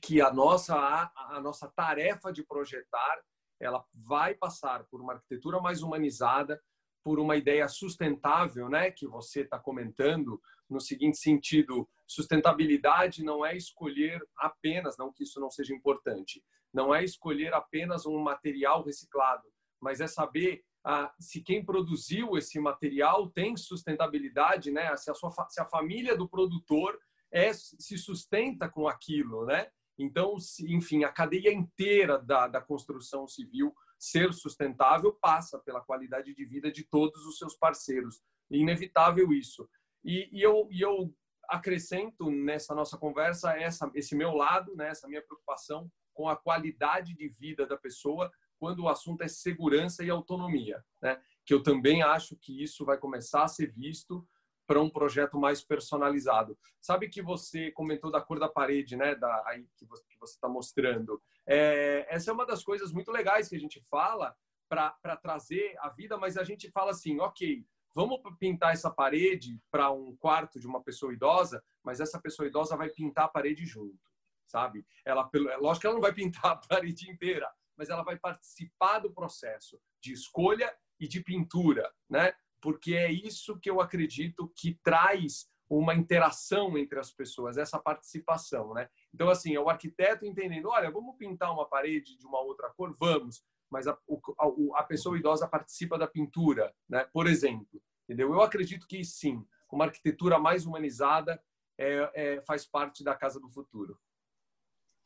que a nossa, a, a nossa tarefa de projetar, ela vai passar por uma arquitetura mais humanizada, por uma ideia sustentável, né, que você está comentando, no seguinte sentido, sustentabilidade não é escolher apenas, não que isso não seja importante, não é escolher apenas um material reciclado, mas é saber ah, se quem produziu esse material tem sustentabilidade, né? Se a sua, se a família do produtor é, se sustenta com aquilo, né? Então, se, enfim, a cadeia inteira da, da construção civil ser sustentável passa pela qualidade de vida de todos os seus parceiros. Inevitável isso. E, e, eu, e eu acrescento nessa nossa conversa essa, esse meu lado, né, essa minha preocupação com a qualidade de vida da pessoa quando o assunto é segurança e autonomia, né? Que eu também acho que isso vai começar a ser visto para um projeto mais personalizado. Sabe que você comentou da cor da parede, né? Da, aí que você está mostrando. É, essa é uma das coisas muito legais que a gente fala para trazer a vida, mas a gente fala assim, ok, vamos pintar essa parede para um quarto de uma pessoa idosa, mas essa pessoa idosa vai pintar a parede junto, sabe? Ela, lógico que ela não vai pintar a parede inteira, mas ela vai participar do processo de escolha e de pintura, né? Porque é isso que eu acredito que traz uma interação entre as pessoas, essa participação, né? Então, assim, é o arquiteto entendendo, olha, vamos pintar uma parede de uma outra cor? Vamos. Mas a, a, a pessoa idosa participa da pintura, né? Por exemplo. Entendeu? Eu acredito que, sim, uma arquitetura mais humanizada é, é, faz parte da Casa do Futuro.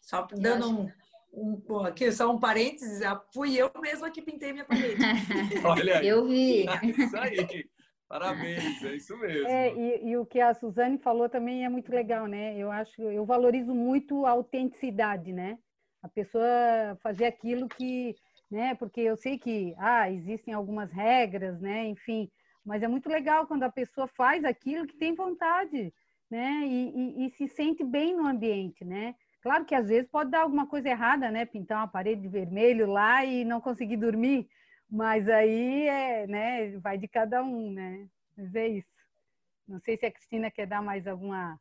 Só dando um... Um, bom, aqui só um parênteses, fui eu mesma que pintei minha parede. Olha aí. Eu vi. É isso aí. Parabéns, é isso mesmo. É, e, e o que a Suzane falou também é muito legal, né? Eu acho, eu valorizo muito a autenticidade, né? A pessoa fazer aquilo que, né? Porque eu sei que, ah, existem algumas regras, né? Enfim, mas é muito legal quando a pessoa faz aquilo que tem vontade, né? E, e, e se sente bem no ambiente, né? Claro que às vezes pode dar alguma coisa errada, né? Pintar uma parede de vermelho lá e não conseguir dormir. Mas aí, é, né? Vai de cada um, né? Mas é isso. Não sei se a Cristina quer dar mais alguma...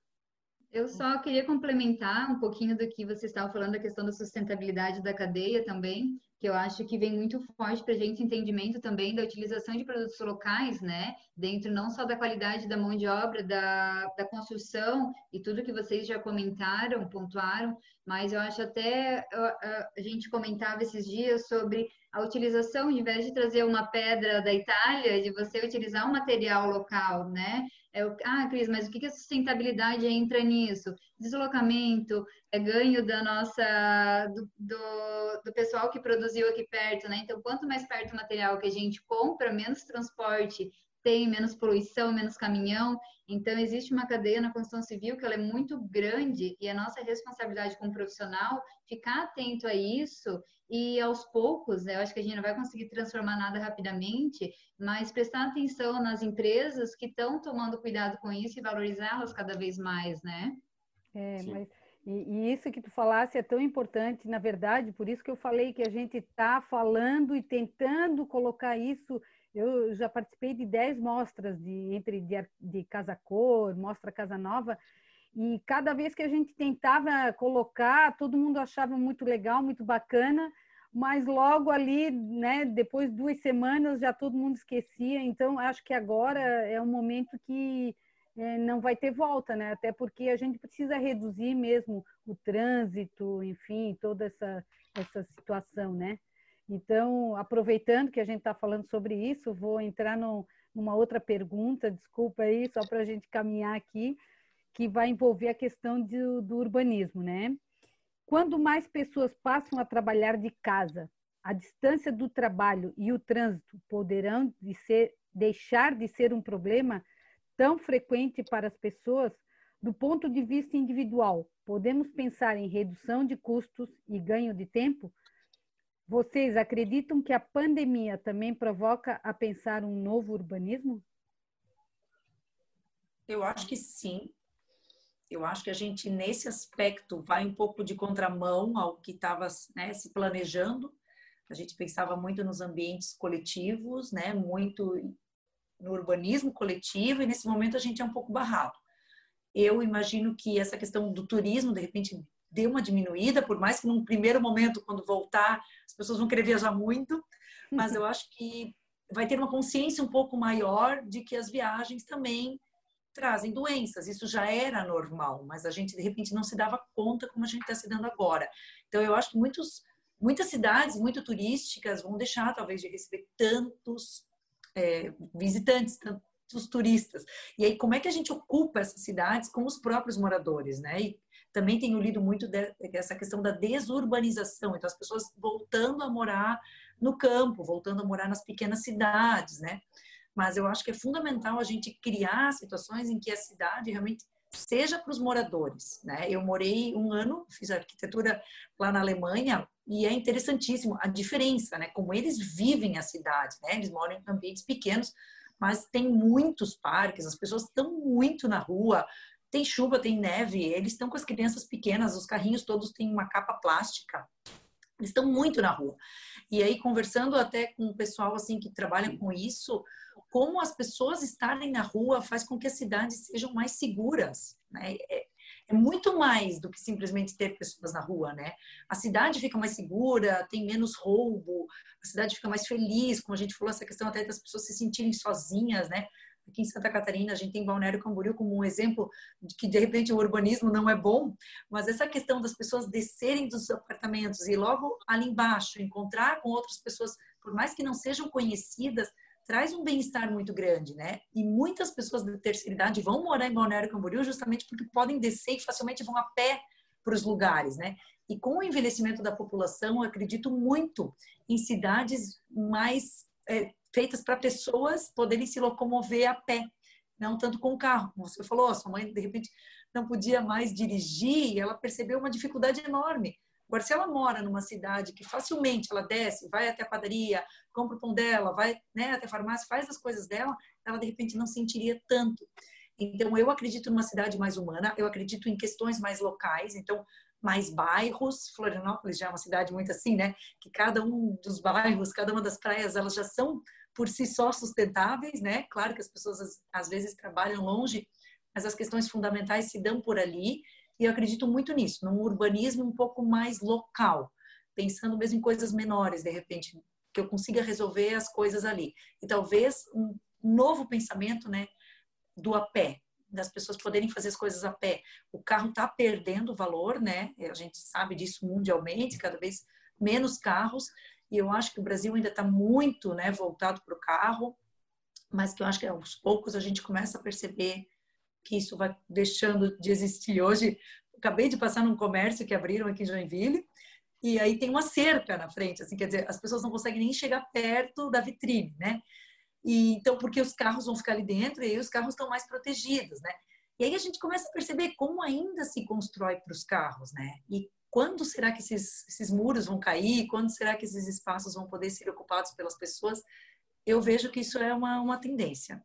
Eu só queria complementar um pouquinho do que você estava falando, a questão da sustentabilidade da cadeia também, que eu acho que vem muito forte para a gente, entendimento também da utilização de produtos locais, né? Dentro não só da qualidade da mão de obra, da, da construção e tudo que vocês já comentaram, pontuaram, mas eu acho até, a, a gente comentava esses dias sobre a utilização, ao invés de trazer uma pedra da Itália, de você utilizar um material local, né? É, ah, Cris, mas o que a sustentabilidade entra nisso? Deslocamento, é ganho da nossa, do, do, do pessoal que produziu aqui perto, né? Então, quanto mais perto o material que a gente compra, menos transporte tem, menos poluição, menos caminhão. Então, existe uma cadeia na construção civil que ela é muito grande e a nossa responsabilidade como profissional ficar atento a isso e aos poucos, né? Eu acho que a gente não vai conseguir transformar nada rapidamente, mas prestar atenção nas empresas que estão tomando cuidado com isso e valorizá-las cada vez mais, né? É, mas, e, e isso que tu falasse é tão importante, na verdade, por isso que eu falei que a gente está falando e tentando colocar isso. Eu já participei de dez mostras de, entre, de, de Casa Cor, Mostra Casa Nova, e cada vez que a gente tentava colocar, todo mundo achava muito legal, muito bacana, mas logo ali, né, depois de duas semanas, já todo mundo esquecia. Então, acho que agora é um momento que é, não vai ter volta, né? Até porque a gente precisa reduzir mesmo o trânsito, enfim, toda essa, essa situação, né? Então, aproveitando que a gente está falando sobre isso, vou entrar no, numa outra pergunta, desculpa aí, só para a gente caminhar aqui, que vai envolver a questão de, do urbanismo, né? Quando mais pessoas passam a trabalhar de casa, a distância do trabalho e o trânsito poderão de ser, deixar de ser um problema tão frequente para as pessoas? Do ponto de vista individual, podemos pensar em redução de custos e ganho de tempo? Vocês acreditam que a pandemia também provoca a pensar um novo urbanismo? Eu acho que sim. Eu acho que a gente, nesse aspecto, vai um pouco de contramão ao que estava, né, se planejando. A gente pensava muito nos ambientes coletivos, né, muito no urbanismo coletivo, e nesse momento a gente é um pouco barrado. Eu imagino que essa questão do turismo, de repente, deu uma diminuída, por mais que num primeiro momento, quando voltar, as pessoas vão querer viajar muito, mas eu acho que vai ter uma consciência um pouco maior de que as viagens também trazem doenças. Isso já era normal, mas a gente, de repente, não se dava conta como a gente está se dando agora. Então, eu acho que muitos Muitas cidades muito turísticas vão deixar, talvez, de receber tantos é, visitantes, tantos turistas. E aí, como é que a gente ocupa essas cidades com os próprios moradores, né? E também tenho lido muito dessa questão da desurbanização. Então, as pessoas voltando a morar no campo, voltando a morar nas pequenas cidades, né? Mas eu acho que é fundamental a gente criar situações em que a cidade realmente seja para os moradores, né? Eu morei um ano, fiz arquitetura lá na Alemanha, e é interessantíssimo a diferença, né? Como eles vivem a cidade, né? Eles moram em ambientes pequenos, mas tem muitos parques, as pessoas estão muito na rua, tem chuva, tem neve, eles estão com as crianças pequenas, os carrinhos todos têm uma capa plástica. Eles estão muito na rua. E aí, conversando até com o pessoal assim que trabalha com isso, como as pessoas estarem na rua faz com que as cidades sejam mais seguras, né? É, é muito mais do que simplesmente ter pessoas na rua, né? A cidade fica mais segura, tem menos roubo, a cidade fica mais feliz, como a gente falou, essa questão até das pessoas se sentirem sozinhas, né? Aqui em Santa Catarina, a gente tem Balneário Camboriú como um exemplo de que, de repente, o urbanismo não é bom, mas essa questão das pessoas descerem dos apartamentos e logo ali embaixo encontrar com outras pessoas, por mais que não sejam conhecidas, traz um bem-estar muito grande, né? E muitas pessoas da terceira idade vão morar em Balneário Camboriú justamente porque podem descer e facilmente vão a pé para os lugares, né? E com o envelhecimento da população, eu acredito muito em cidades mais... É, feitas para pessoas poderem se locomover a pé, não tanto com o carro. Como você falou, a sua mãe, de repente, não podia mais dirigir e ela percebeu uma dificuldade enorme. Agora, se ela mora numa cidade que facilmente ela desce, vai até a padaria, compra o pão dela, vai, né, até a farmácia, faz as coisas dela, ela, de repente, não sentiria tanto. Então, eu acredito numa cidade mais humana, eu acredito em questões mais locais, então... mais bairros, Florianópolis já é uma cidade muito assim, né? Que cada um dos bairros, cada uma das praias, elas já são por si só sustentáveis, né? Claro que as pessoas às vezes trabalham longe, mas as questões fundamentais se dão por ali, e eu acredito muito nisso, num urbanismo um pouco mais local, pensando mesmo em coisas menores, de repente, que eu consiga resolver as coisas ali. E talvez um novo pensamento, né? Do a pé. Das pessoas poderem fazer as coisas a pé. O carro está perdendo valor, né? A gente sabe disso mundialmente, cada vez menos carros. E eu acho que o Brasil ainda está muito, né, voltado para o carro, mas que eu acho que aos poucos a gente começa a perceber que isso vai deixando de existir. Hoje, acabei de passar num comércio que abriram aqui em Joinville, e aí tem uma cerca na frente, assim, quer dizer, as pessoas não conseguem nem chegar perto da vitrine, né? E, então, porque os carros vão ficar ali dentro e aí os carros estão mais protegidos, né? E aí a gente começa a perceber como ainda se constrói para os carros, né? E quando será que esses, esses muros vão cair? Quando será que esses espaços vão poder ser ocupados pelas pessoas? Eu vejo que isso é uma, uma tendência.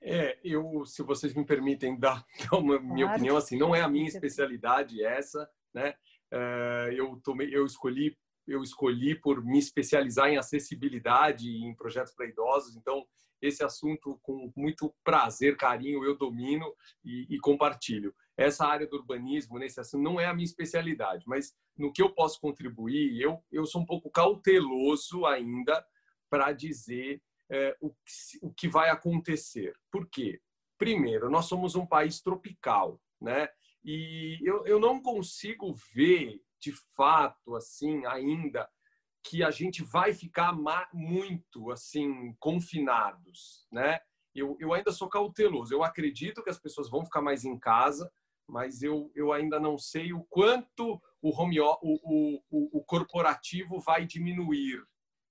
É, eu, se vocês me permitem dar uma, minha claro. opinião, assim, não é a minha especialidade essa, né? Uh, eu, tomei, eu escolhi... Eu escolhi por me especializar em acessibilidade e em projetos para idosos. Então, esse assunto, com muito prazer, carinho, eu domino e, e compartilho. Essa área do urbanismo, nesse assunto, não é a minha especialidade. Mas, no que eu posso contribuir, eu, eu sou um pouco cauteloso ainda para dizer é, o, o que vai acontecer. Por quê? Primeiro, nós somos um país tropical, né? E eu, eu não consigo ver... de fato, assim, ainda que a gente vai ficar muito, assim, confinados, né? Eu, eu ainda sou cauteloso. Eu acredito que as pessoas vão ficar mais em casa, mas eu, eu ainda não sei o quanto o, home, o, o, o, o corporativo vai diminuir.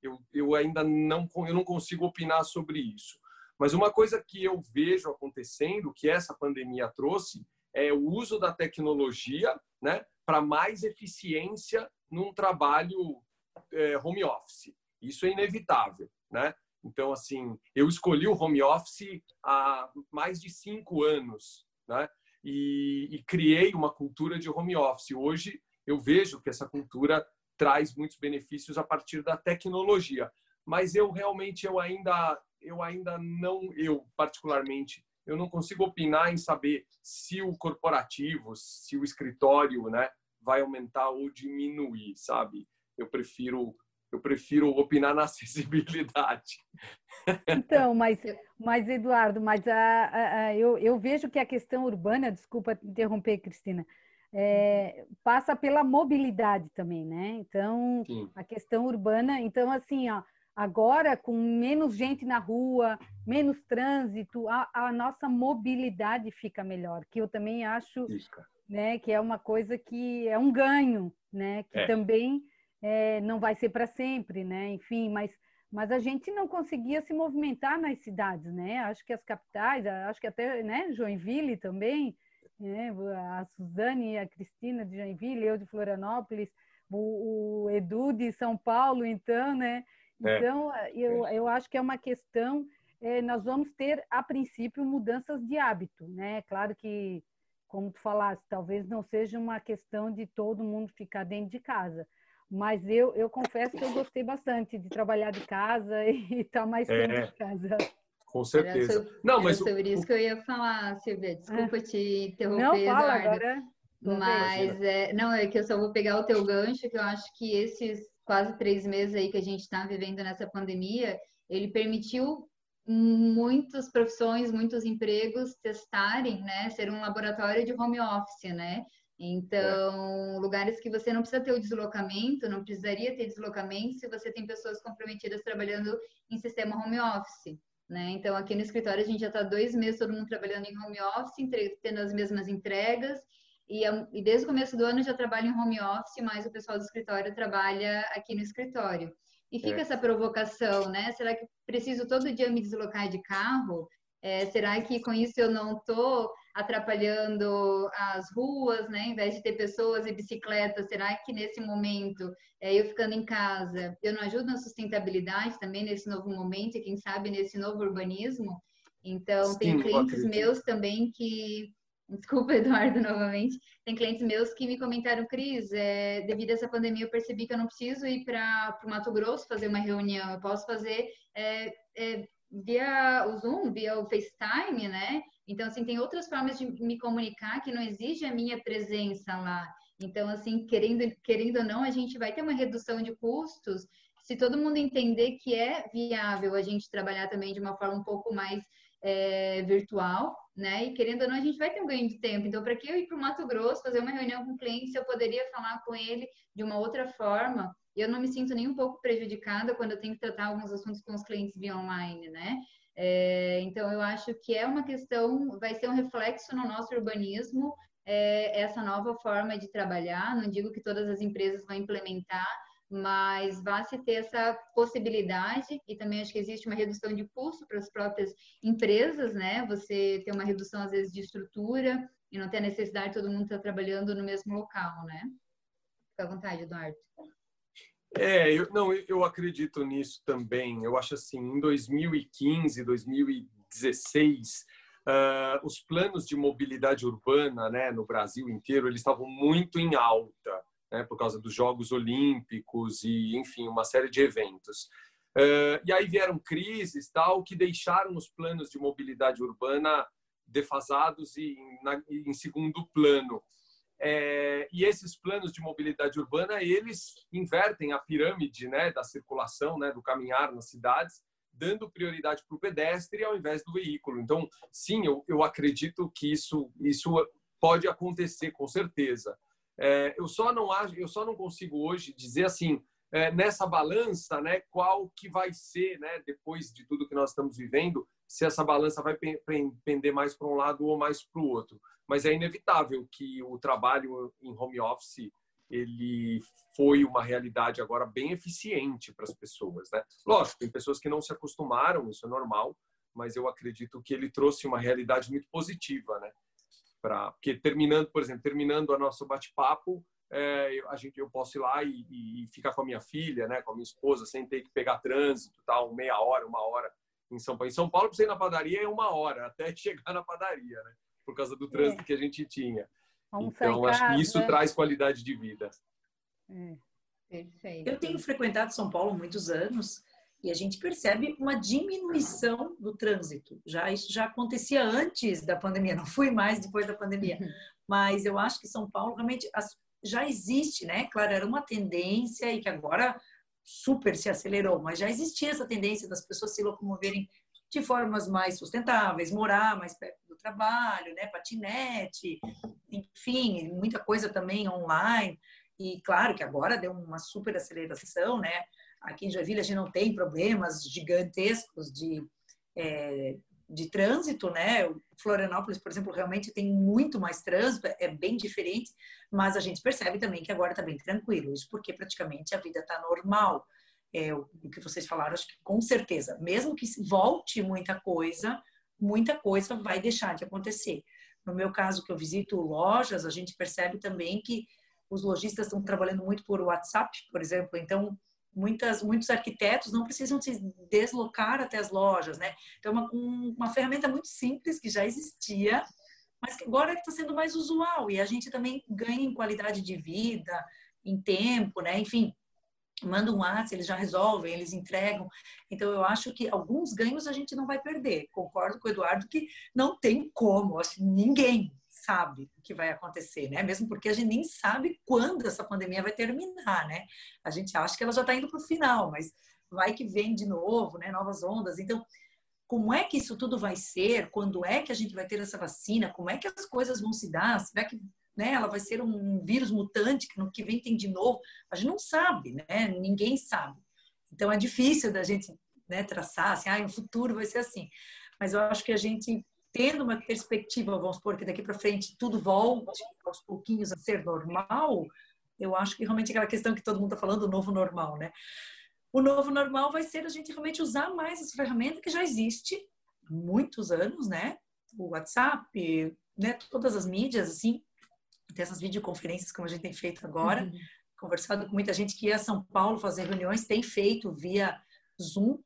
Eu, eu ainda não, eu não consigo opinar sobre isso. Mas uma coisa que eu vejo acontecendo, que essa pandemia trouxe, é o uso da tecnologia, né? Para mais eficiência num trabalho é, home office. Isso é inevitável, né? Então, assim, eu escolhi o home office há mais de cinco anos, né? E, e criei uma cultura de home office. Hoje, eu vejo que essa cultura traz muitos benefícios a partir da tecnologia. Mas eu realmente, eu ainda, eu ainda não, eu particularmente, eu não consigo opinar em saber se o corporativo, se o escritório, né, vai aumentar ou diminuir, sabe? Eu prefiro, eu prefiro opinar na acessibilidade. Então, mas, mas Eduardo, mas a, a, a, eu, eu vejo que a questão urbana, desculpa interromper, Cristina, é, passa pela mobilidade também, né? Então, sim, a questão urbana, então assim, ó, agora com menos gente na rua, menos trânsito, a, a nossa mobilidade fica melhor, que eu também acho, né, que é uma coisa que é um ganho, né? Que é. também é, não vai ser para sempre, né? Enfim, mas mas a gente não conseguia se movimentar nas cidades, né? Acho que as capitais, acho que até, né, Joinville também, né? A Susanne e a Cristina de Joinville, eu de Florianópolis, o, o Edu de São Paulo, então, né? Então, é. eu, eu acho que é uma questão, é, nós vamos ter, a princípio, mudanças de hábito, né? Claro que, como tu falaste, talvez não seja uma questão de todo mundo ficar dentro de casa, mas eu, eu confesso que eu gostei bastante de trabalhar de casa e estar tá mais tempo é, de casa. Com certeza. Era sobre, não, mas sobre o, isso que eu ia falar, Silvia. Desculpa é. te interromper, não, fala, Eduardo. Agora. Mas, é, não, é que eu só vou pegar o teu gancho, que eu acho que esses quase três meses aí que a gente está vivendo nessa pandemia, ele permitiu muitas profissões, muitos empregos testarem, né? Ser um laboratório de home office, né? Então, lugares que você não precisa ter o deslocamento, não precisaria ter deslocamento se você tem pessoas comprometidas trabalhando em sistema home office, né? Então, aqui no escritório a gente já está dois meses todo mundo trabalhando em home office, tendo as mesmas entregas, e, e desde o começo do ano já trabalho em home office, mas o pessoal do escritório trabalha aqui no escritório. E fica é. essa provocação, né? Será que preciso todo dia me deslocar de carro? É, será que com isso eu não estou atrapalhando as ruas, né? Em vez de ter pessoas e bicicletas, será que nesse momento, é, eu ficando em casa, eu não ajudo na sustentabilidade também nesse novo momento e quem sabe nesse novo urbanismo? Então, sim, tem clientes meus também que... Desculpa, Eduardo, novamente. Tem clientes meus que me comentaram, Cris, é, devido a essa pandemia eu percebi que eu não preciso ir para o Mato Grosso fazer uma reunião, eu posso fazer... É, é, via o Zoom, via o FaceTime, né? Então, assim, tem outras formas de me comunicar que não exige a minha presença lá. Então, assim, querendo, querendo ou não, a gente vai ter uma redução de custos se todo mundo entender que é viável a gente trabalhar também de uma forma um pouco mais é, virtual, né? E querendo ou não, a gente vai ter um ganho de tempo. Então, para que eu ir para o Mato Grosso fazer uma reunião com o cliente se eu poderia falar com ele de uma outra forma? E eu não me sinto nem um pouco prejudicada quando eu tenho que tratar alguns assuntos com os clientes via online, né? É, então, eu acho que é uma questão, vai ser um reflexo no nosso urbanismo, é, essa nova forma de trabalhar. Não digo que todas as empresas vão implementar, mas vai se ter essa possibilidade. E também acho que existe uma redução de custo para as próprias empresas, né? Você tem uma redução, às vezes, de estrutura e não tem a necessidade de todo mundo estar trabalhando no mesmo local, né? Fica à vontade, Eduardo. É, eu, não, eu acredito nisso também. Eu acho assim, em dois mil e quinze, dois mil e dezesseis, uh, os planos de mobilidade urbana, né, no Brasil inteiro, eles estavam muito em alta, né, por causa dos Jogos Olímpicos e, enfim, uma série de eventos. Uh, e aí vieram crises, tal, que deixaram os planos de mobilidade urbana defasados e na, em segundo plano. É, e esses planos de mobilidade urbana, eles invertem a pirâmide, né, da circulação, né, do caminhar nas cidades, dando prioridade para o pedestre ao invés do veículo. Então, sim, eu, eu acredito que isso, isso pode acontecer, com certeza. É, eu, só não acho, eu só não consigo hoje dizer assim, é, nessa balança, né, qual que vai ser, né, depois de tudo que nós estamos vivendo, se essa balança vai pender mais para um lado ou mais para o outro. Mas é inevitável que o trabalho em home office ele foi uma realidade agora bem eficiente para as pessoas, né? Lógico, tem pessoas que não se acostumaram, isso é normal, mas eu acredito que ele trouxe uma realidade muito positiva, né? Pra, porque terminando, por exemplo, terminando o nosso bate-papo, é, a gente, eu posso ir lá e, e ficar com a minha filha, né? Com a minha esposa, sem ter que pegar trânsito, tal, meia hora, uma hora. Em São Paulo, em São Paulo, para você ir na padaria é uma hora, até chegar na padaria, né? Por causa do trânsito é. que a gente tinha. Vamos então, acho casa. que isso traz qualidade de vida. É. Perfeito. Eu tenho frequentado São Paulo há muitos anos e a gente percebe uma diminuição do trânsito. Já, isso já acontecia antes da pandemia, não fui mais depois da pandemia. Mas eu acho que São Paulo realmente já existe, né? Claro, era uma tendência e que agora... super se acelerou, mas já existia essa tendência das pessoas se locomoverem de formas mais sustentáveis, morar mais perto do trabalho, né, patinete, enfim, muita coisa também online. E claro que agora deu uma super aceleração, né? Aqui em Joinville a gente não tem problemas gigantescos de, é, de trânsito, né? Florianópolis, por exemplo, realmente tem muito mais trânsito, é bem diferente, mas a gente percebe também que agora está bem tranquilo, isso porque praticamente a vida está normal. É, o que vocês falaram, acho que com certeza, mesmo que volte muita coisa, muita coisa vai deixar de acontecer. No meu caso, que eu visito lojas, a gente percebe também que os lojistas estão trabalhando muito por WhatsApp, por exemplo, então muitas, muitos arquitetos não precisam se deslocar até as lojas, né? Então, uma, uma ferramenta muito simples que já existia, mas que agora está sendo mais usual e a gente também ganha em qualidade de vida, em tempo, né? Enfim, manda um WhatsApp, eles já resolvem, eles entregam. Então, eu acho que alguns ganhos a gente não vai perder. Concordo com o Eduardo que não tem como, acho que ninguém sabe o que vai acontecer, né? Mesmo porque a gente nem sabe quando essa pandemia vai terminar, né? A gente acha que ela já está indo para o final, mas vai que vem de novo, né? Novas ondas. Então, como é que isso tudo vai ser? Quando é que a gente vai ter essa vacina? Como é que as coisas vão se dar? Será que, né, ela vai ser um vírus mutante que no que vem tem de novo? A gente não sabe, né? Ninguém sabe. Então, é difícil da gente, né, traçar assim, ah, no futuro vai ser assim. Mas eu acho que a gente, tendo uma perspectiva, vamos supor que daqui para frente tudo volte aos pouquinhos a ser normal, eu acho que realmente aquela questão que todo mundo está falando, o novo normal, né? O novo normal vai ser a gente realmente usar mais essa ferramenta que já existe há muitos anos, né? O WhatsApp, né? Todas as mídias, assim, dessas videoconferências como a gente tem feito agora, uhum. Conversado com muita gente que ia a São Paulo fazer reuniões, tem feito via Zoom.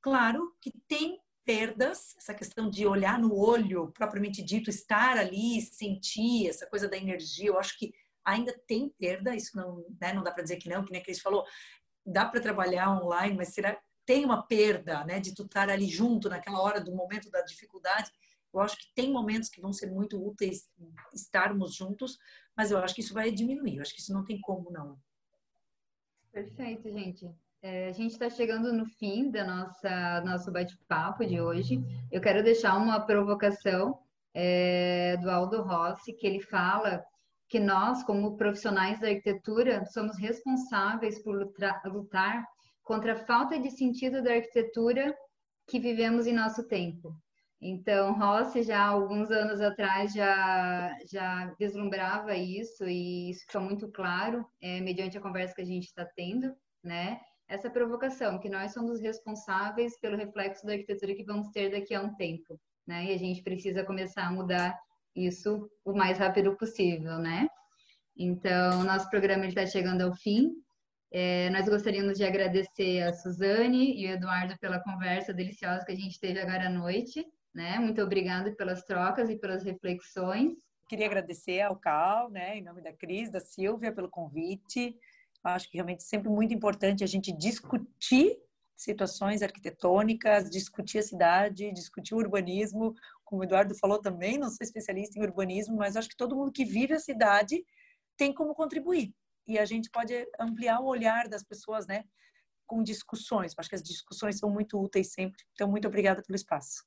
Claro que tem perdas, essa questão de olhar no olho, propriamente dito, estar ali, sentir, essa coisa da energia, eu acho que ainda tem perda, isso não, né, não dá para dizer que não, que nem a Cris falou, dá para trabalhar online, mas será tem uma perda, né, de tu estar ali junto naquela hora do momento da dificuldade. Eu acho que tem momentos que vão ser muito úteis estarmos juntos, mas eu acho que isso vai diminuir, eu acho que isso não tem como não. Perfeito, gente. É, a gente está chegando no fim da nossa nosso bate-papo de hoje. Eu quero deixar uma provocação é, do Aldo Rossi, que ele fala que nós, como profissionais da arquitetura, somos responsáveis por lutar, lutar contra a falta de sentido da arquitetura que vivemos em nosso tempo. Então, Rossi já alguns anos atrás já, já vislumbrava isso e isso ficou muito claro é, mediante a conversa que a gente está tendo, né? Essa provocação, que nós somos responsáveis pelo reflexo da arquitetura que vamos ter daqui a um tempo, né? E a gente precisa começar a mudar isso o mais rápido possível, né? Então, nosso programa está chegando ao fim. É, nós gostaríamos de agradecer a Susanne e o Eduardo pela conversa deliciosa que a gente teve agora à noite, né? Muito obrigada pelas trocas e pelas reflexões. Queria agradecer ao C A U, né, em nome da Cris, da Silvia, pelo convite. Acho que realmente é sempre muito importante a gente discutir situações arquitetônicas, discutir a cidade, discutir o urbanismo. Como o Eduardo falou também, não sou especialista em urbanismo, mas acho que todo mundo que vive a cidade tem como contribuir. E a gente pode ampliar o olhar das pessoas, né, com discussões. Acho que as discussões são muito úteis sempre. Então, muito obrigada pelo espaço.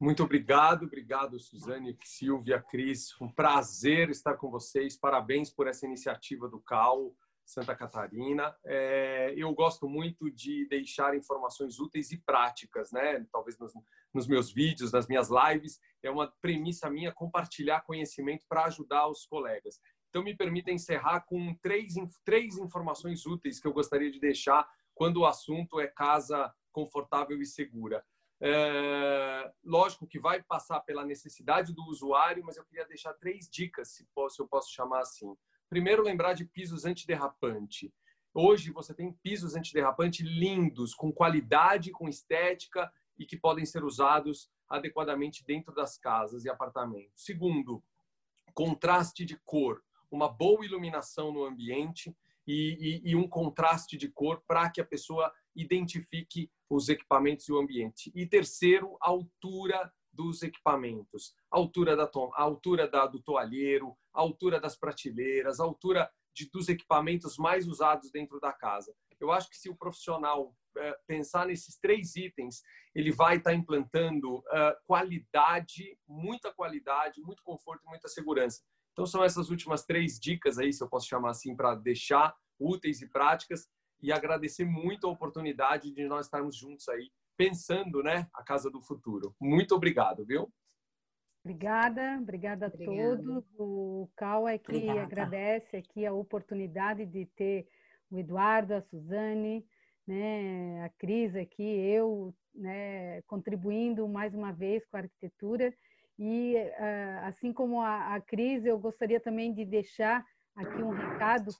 Muito obrigado, obrigado Suzane, Silvia, Cris, um prazer estar com vocês, parabéns por essa iniciativa do C A U Santa Catarina. É, eu gosto muito de deixar informações úteis e práticas, né? Talvez nos, nos meus vídeos, nas minhas lives, é uma premissa minha compartilhar conhecimento para ajudar os colegas. Então me permita encerrar com três, três informações úteis que eu gostaria de deixar quando o assunto é casa confortável e segura. É, lógico que vai passar pela necessidade do usuário, mas eu queria deixar três dicas, se, posso, se eu posso chamar assim. Primeiro, lembrar de pisos antiderrapante. Hoje você tem pisos antiderrapante lindos, com qualidade, com estética e que podem ser usados adequadamente dentro das casas e apartamentos. Segundo, contraste de cor. Uma boa iluminação no ambiente e, e, e um contraste de cor para que a pessoa identifique os equipamentos e o ambiente. E terceiro, a altura dos equipamentos. A altura, da, a altura da, do toalheiro, a altura das prateleiras, a altura de, dos equipamentos mais usados dentro da casa. Eu acho que se o profissional pensar nesses três itens, ele vai estar implantando uh, qualidade, muita qualidade, muito conforto e muita segurança. Então, são essas últimas três dicas aí, se eu posso chamar assim, para deixar úteis e práticas, e agradecer muito a oportunidade de nós estarmos juntos aí, pensando, né, a Casa do Futuro. Muito obrigado, viu? Obrigada, obrigada a Obrigada. todos. O C A U é que Obrigada. agradece aqui a oportunidade de ter o Eduardo, a Suzane, né, a Cris aqui, eu, né, contribuindo mais uma vez com a arquitetura. E assim como a Cris, eu gostaria também de deixar aqui um recado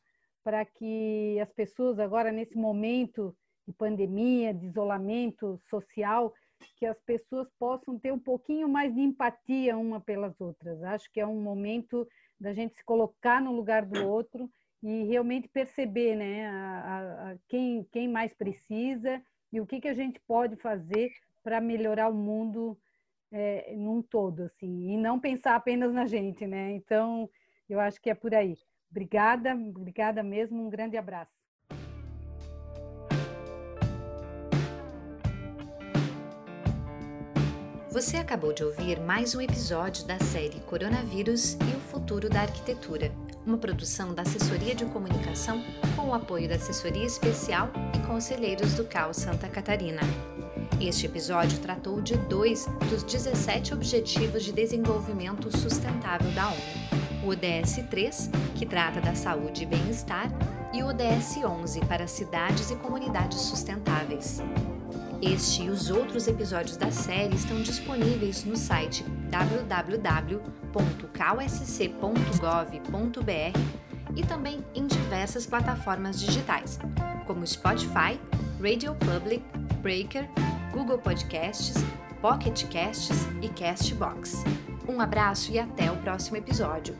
para que as pessoas agora, nesse momento de pandemia, de isolamento social, que as pessoas possam ter um pouquinho mais de empatia uma pelas outras. Acho que é um momento da gente se colocar no lugar do outro e realmente perceber, né, a, a quem, quem mais precisa e o que, que a gente pode fazer para melhorar o mundo é, num todo, assim, e não pensar apenas na gente, né? Então, eu acho que é por aí. Obrigada, obrigada mesmo, um grande abraço. Você acabou de ouvir mais um episódio da série Coronavírus e o Futuro da Arquitetura, uma produção da Assessoria de Comunicação com o apoio da Assessoria Especial e Conselheiros do C A U Santa Catarina. Este episódio tratou de dois dos dezessete Objetivos de Desenvolvimento Sustentável da ONU, o O D S três, que trata da saúde e bem-estar, e o O D S onze, para cidades e comunidades sustentáveis. Este e os outros episódios da série estão disponíveis no site w w w ponto c a u s c ponto gov ponto b r e também em diversas plataformas digitais, como Spotify, Radio Public, Breaker, Google Podcasts, Pocket Casts e Castbox. Um abraço e até o próximo episódio!